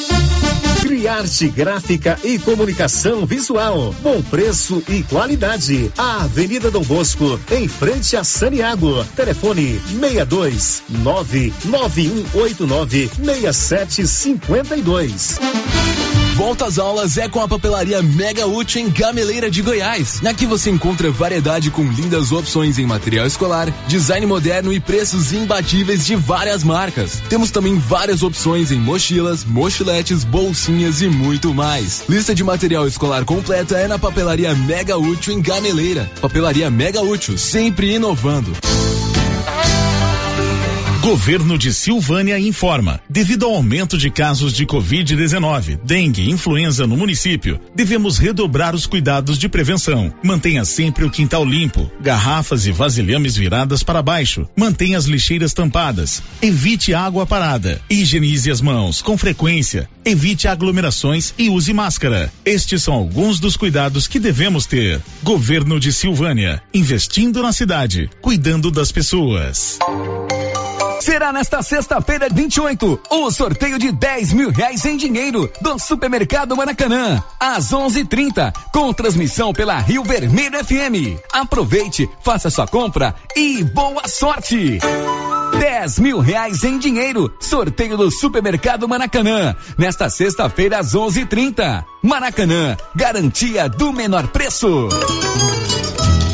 Criarte Gráfica e Comunicação Visual. Bom preço e qualidade. A Avenida Dom Bosco, em frente a Santiago. Telefone 62991896752. Volta às aulas é com a papelaria Mega Útil em Gameleira de Goiás. Na que você encontra variedade com lindas opções em material escolar, design moderno e preços imbatíveis de várias marcas. Temos também várias opções em mochilas, mochiletes, bolsinhas e muito mais. Lista de material escolar completa é na papelaria Mega Útil em Gameleira. Papelaria Mega Útil, sempre inovando. Governo de Silvânia informa, devido ao aumento de casos de Covid-19, dengue e influenza no município, devemos redobrar os cuidados de prevenção. Mantenha sempre o quintal limpo, garrafas e vasilhames viradas para baixo, mantenha as lixeiras tampadas, evite água parada, higienize as mãos com frequência, evite aglomerações e use máscara. Estes são alguns dos cuidados que devemos ter. Governo de Silvânia, investindo na cidade, cuidando das pessoas. Será nesta sexta-feira, 28, o sorteio de R$10.000 em dinheiro do Supermercado Maracanã, às 11h30, com transmissão pela Rio Vermelho FM. Aproveite, faça sua compra e boa sorte! R$10.000 em dinheiro, sorteio do Supermercado Maracanã, nesta sexta-feira, às 11h30. Maracanã, garantia do menor preço.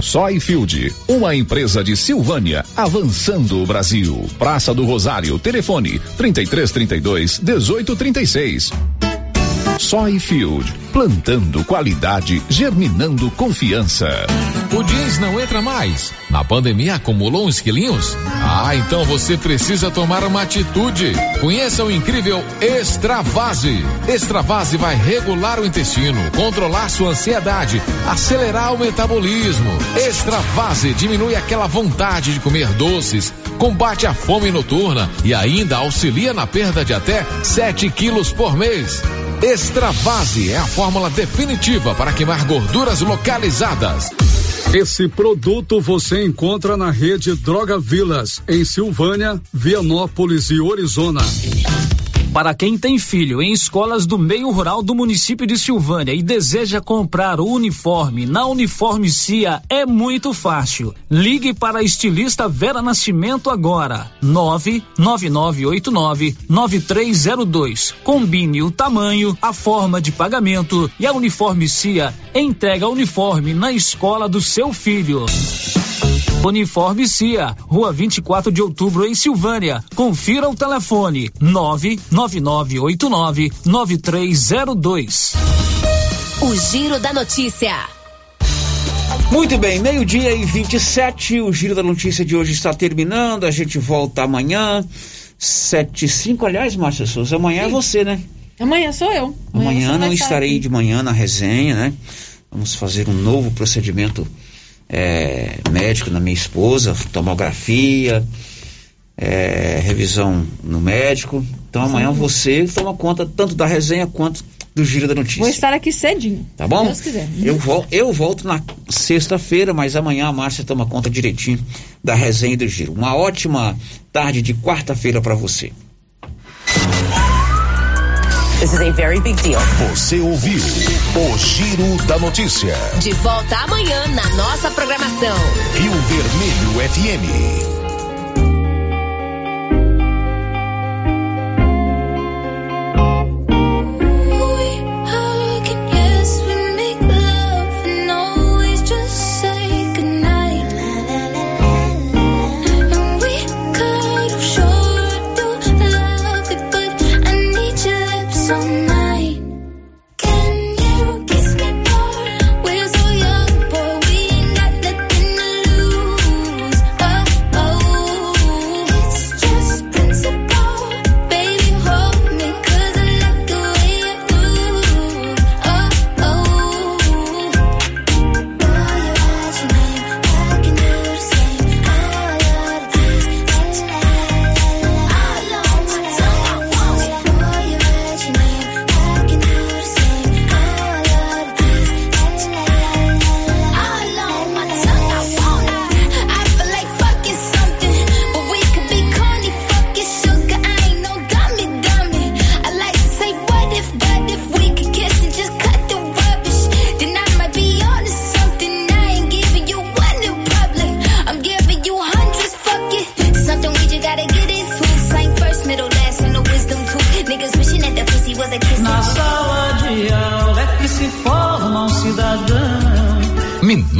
Soyfield, uma empresa de Silvânia, avançando o Brasil. Praça do Rosário, telefone 3332-1836. Soyfield, plantando qualidade, germinando confiança. O jeans não entra mais. Na pandemia acumulou uns quilinhos? Ah, então você precisa tomar uma atitude. Conheça o incrível Extravase. Extravase vai regular o intestino, controlar sua ansiedade, acelerar o metabolismo. Extravase diminui aquela vontade de comer doces, combate a fome noturna e ainda auxilia na perda de até 7 quilos por mês. Extravase é a fórmula definitiva para queimar gorduras localizadas. Esse produto você encontra na rede Droga Vilas, em Silvânia, Vianópolis e Orizona. Para quem tem filho em escolas do meio rural do município de Silvânia e deseja comprar o uniforme na Uniforme Cia, é muito fácil. Ligue para a estilista Vera Nascimento agora, 99989-9302. Combine o tamanho, a forma de pagamento e a Uniforme Cia entrega o uniforme na escola do seu filho. Uniforme Cia, Rua 24 de Outubro, em Silvânia. Confira o telefone 99989-9302. O Giro da Notícia. Muito bem, 12:27. O Giro da Notícia de hoje está terminando. A gente volta amanhã, 7h05. Aliás, Márcia Souza, amanhã sim. É você, né? Amanhã sou eu. Amanhã não estarei aqui de manhã na resenha, né? Vamos fazer um novo procedimento médico na minha esposa, tomografia, revisão no médico. Então amanhã você toma conta tanto da resenha quanto do Giro da Notícia. Vou estar aqui cedinho, tá bom? Se Deus quiser. Eu volto na sexta-feira, mas amanhã a Márcia toma conta direitinho da resenha e do Giro. Uma ótima tarde de quarta-feira para você. This is a very big deal. Você ouviu o Giro da Notícia. De volta amanhã na nossa programação. Rio Vermelho FM.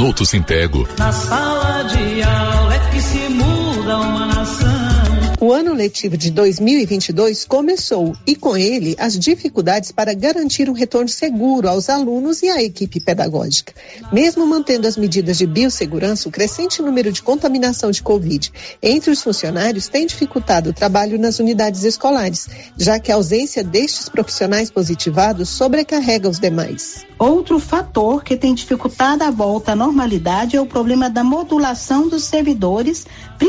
Instituto Sintego. Na sala de aula é que se muda uma nação. O ano letivo de 2022 começou e, com ele, as dificuldades para garantir um retorno seguro aos alunos e à equipe pedagógica. Mesmo mantendo as medidas de biossegurança, o crescente número de contaminação de Covid entre os funcionários tem dificultado o trabalho nas unidades escolares, já que a ausência destes profissionais positivados sobrecarrega os demais. Outro fator que tem dificultado a volta à normalidade é o problema da modulação dos servidores, principalmente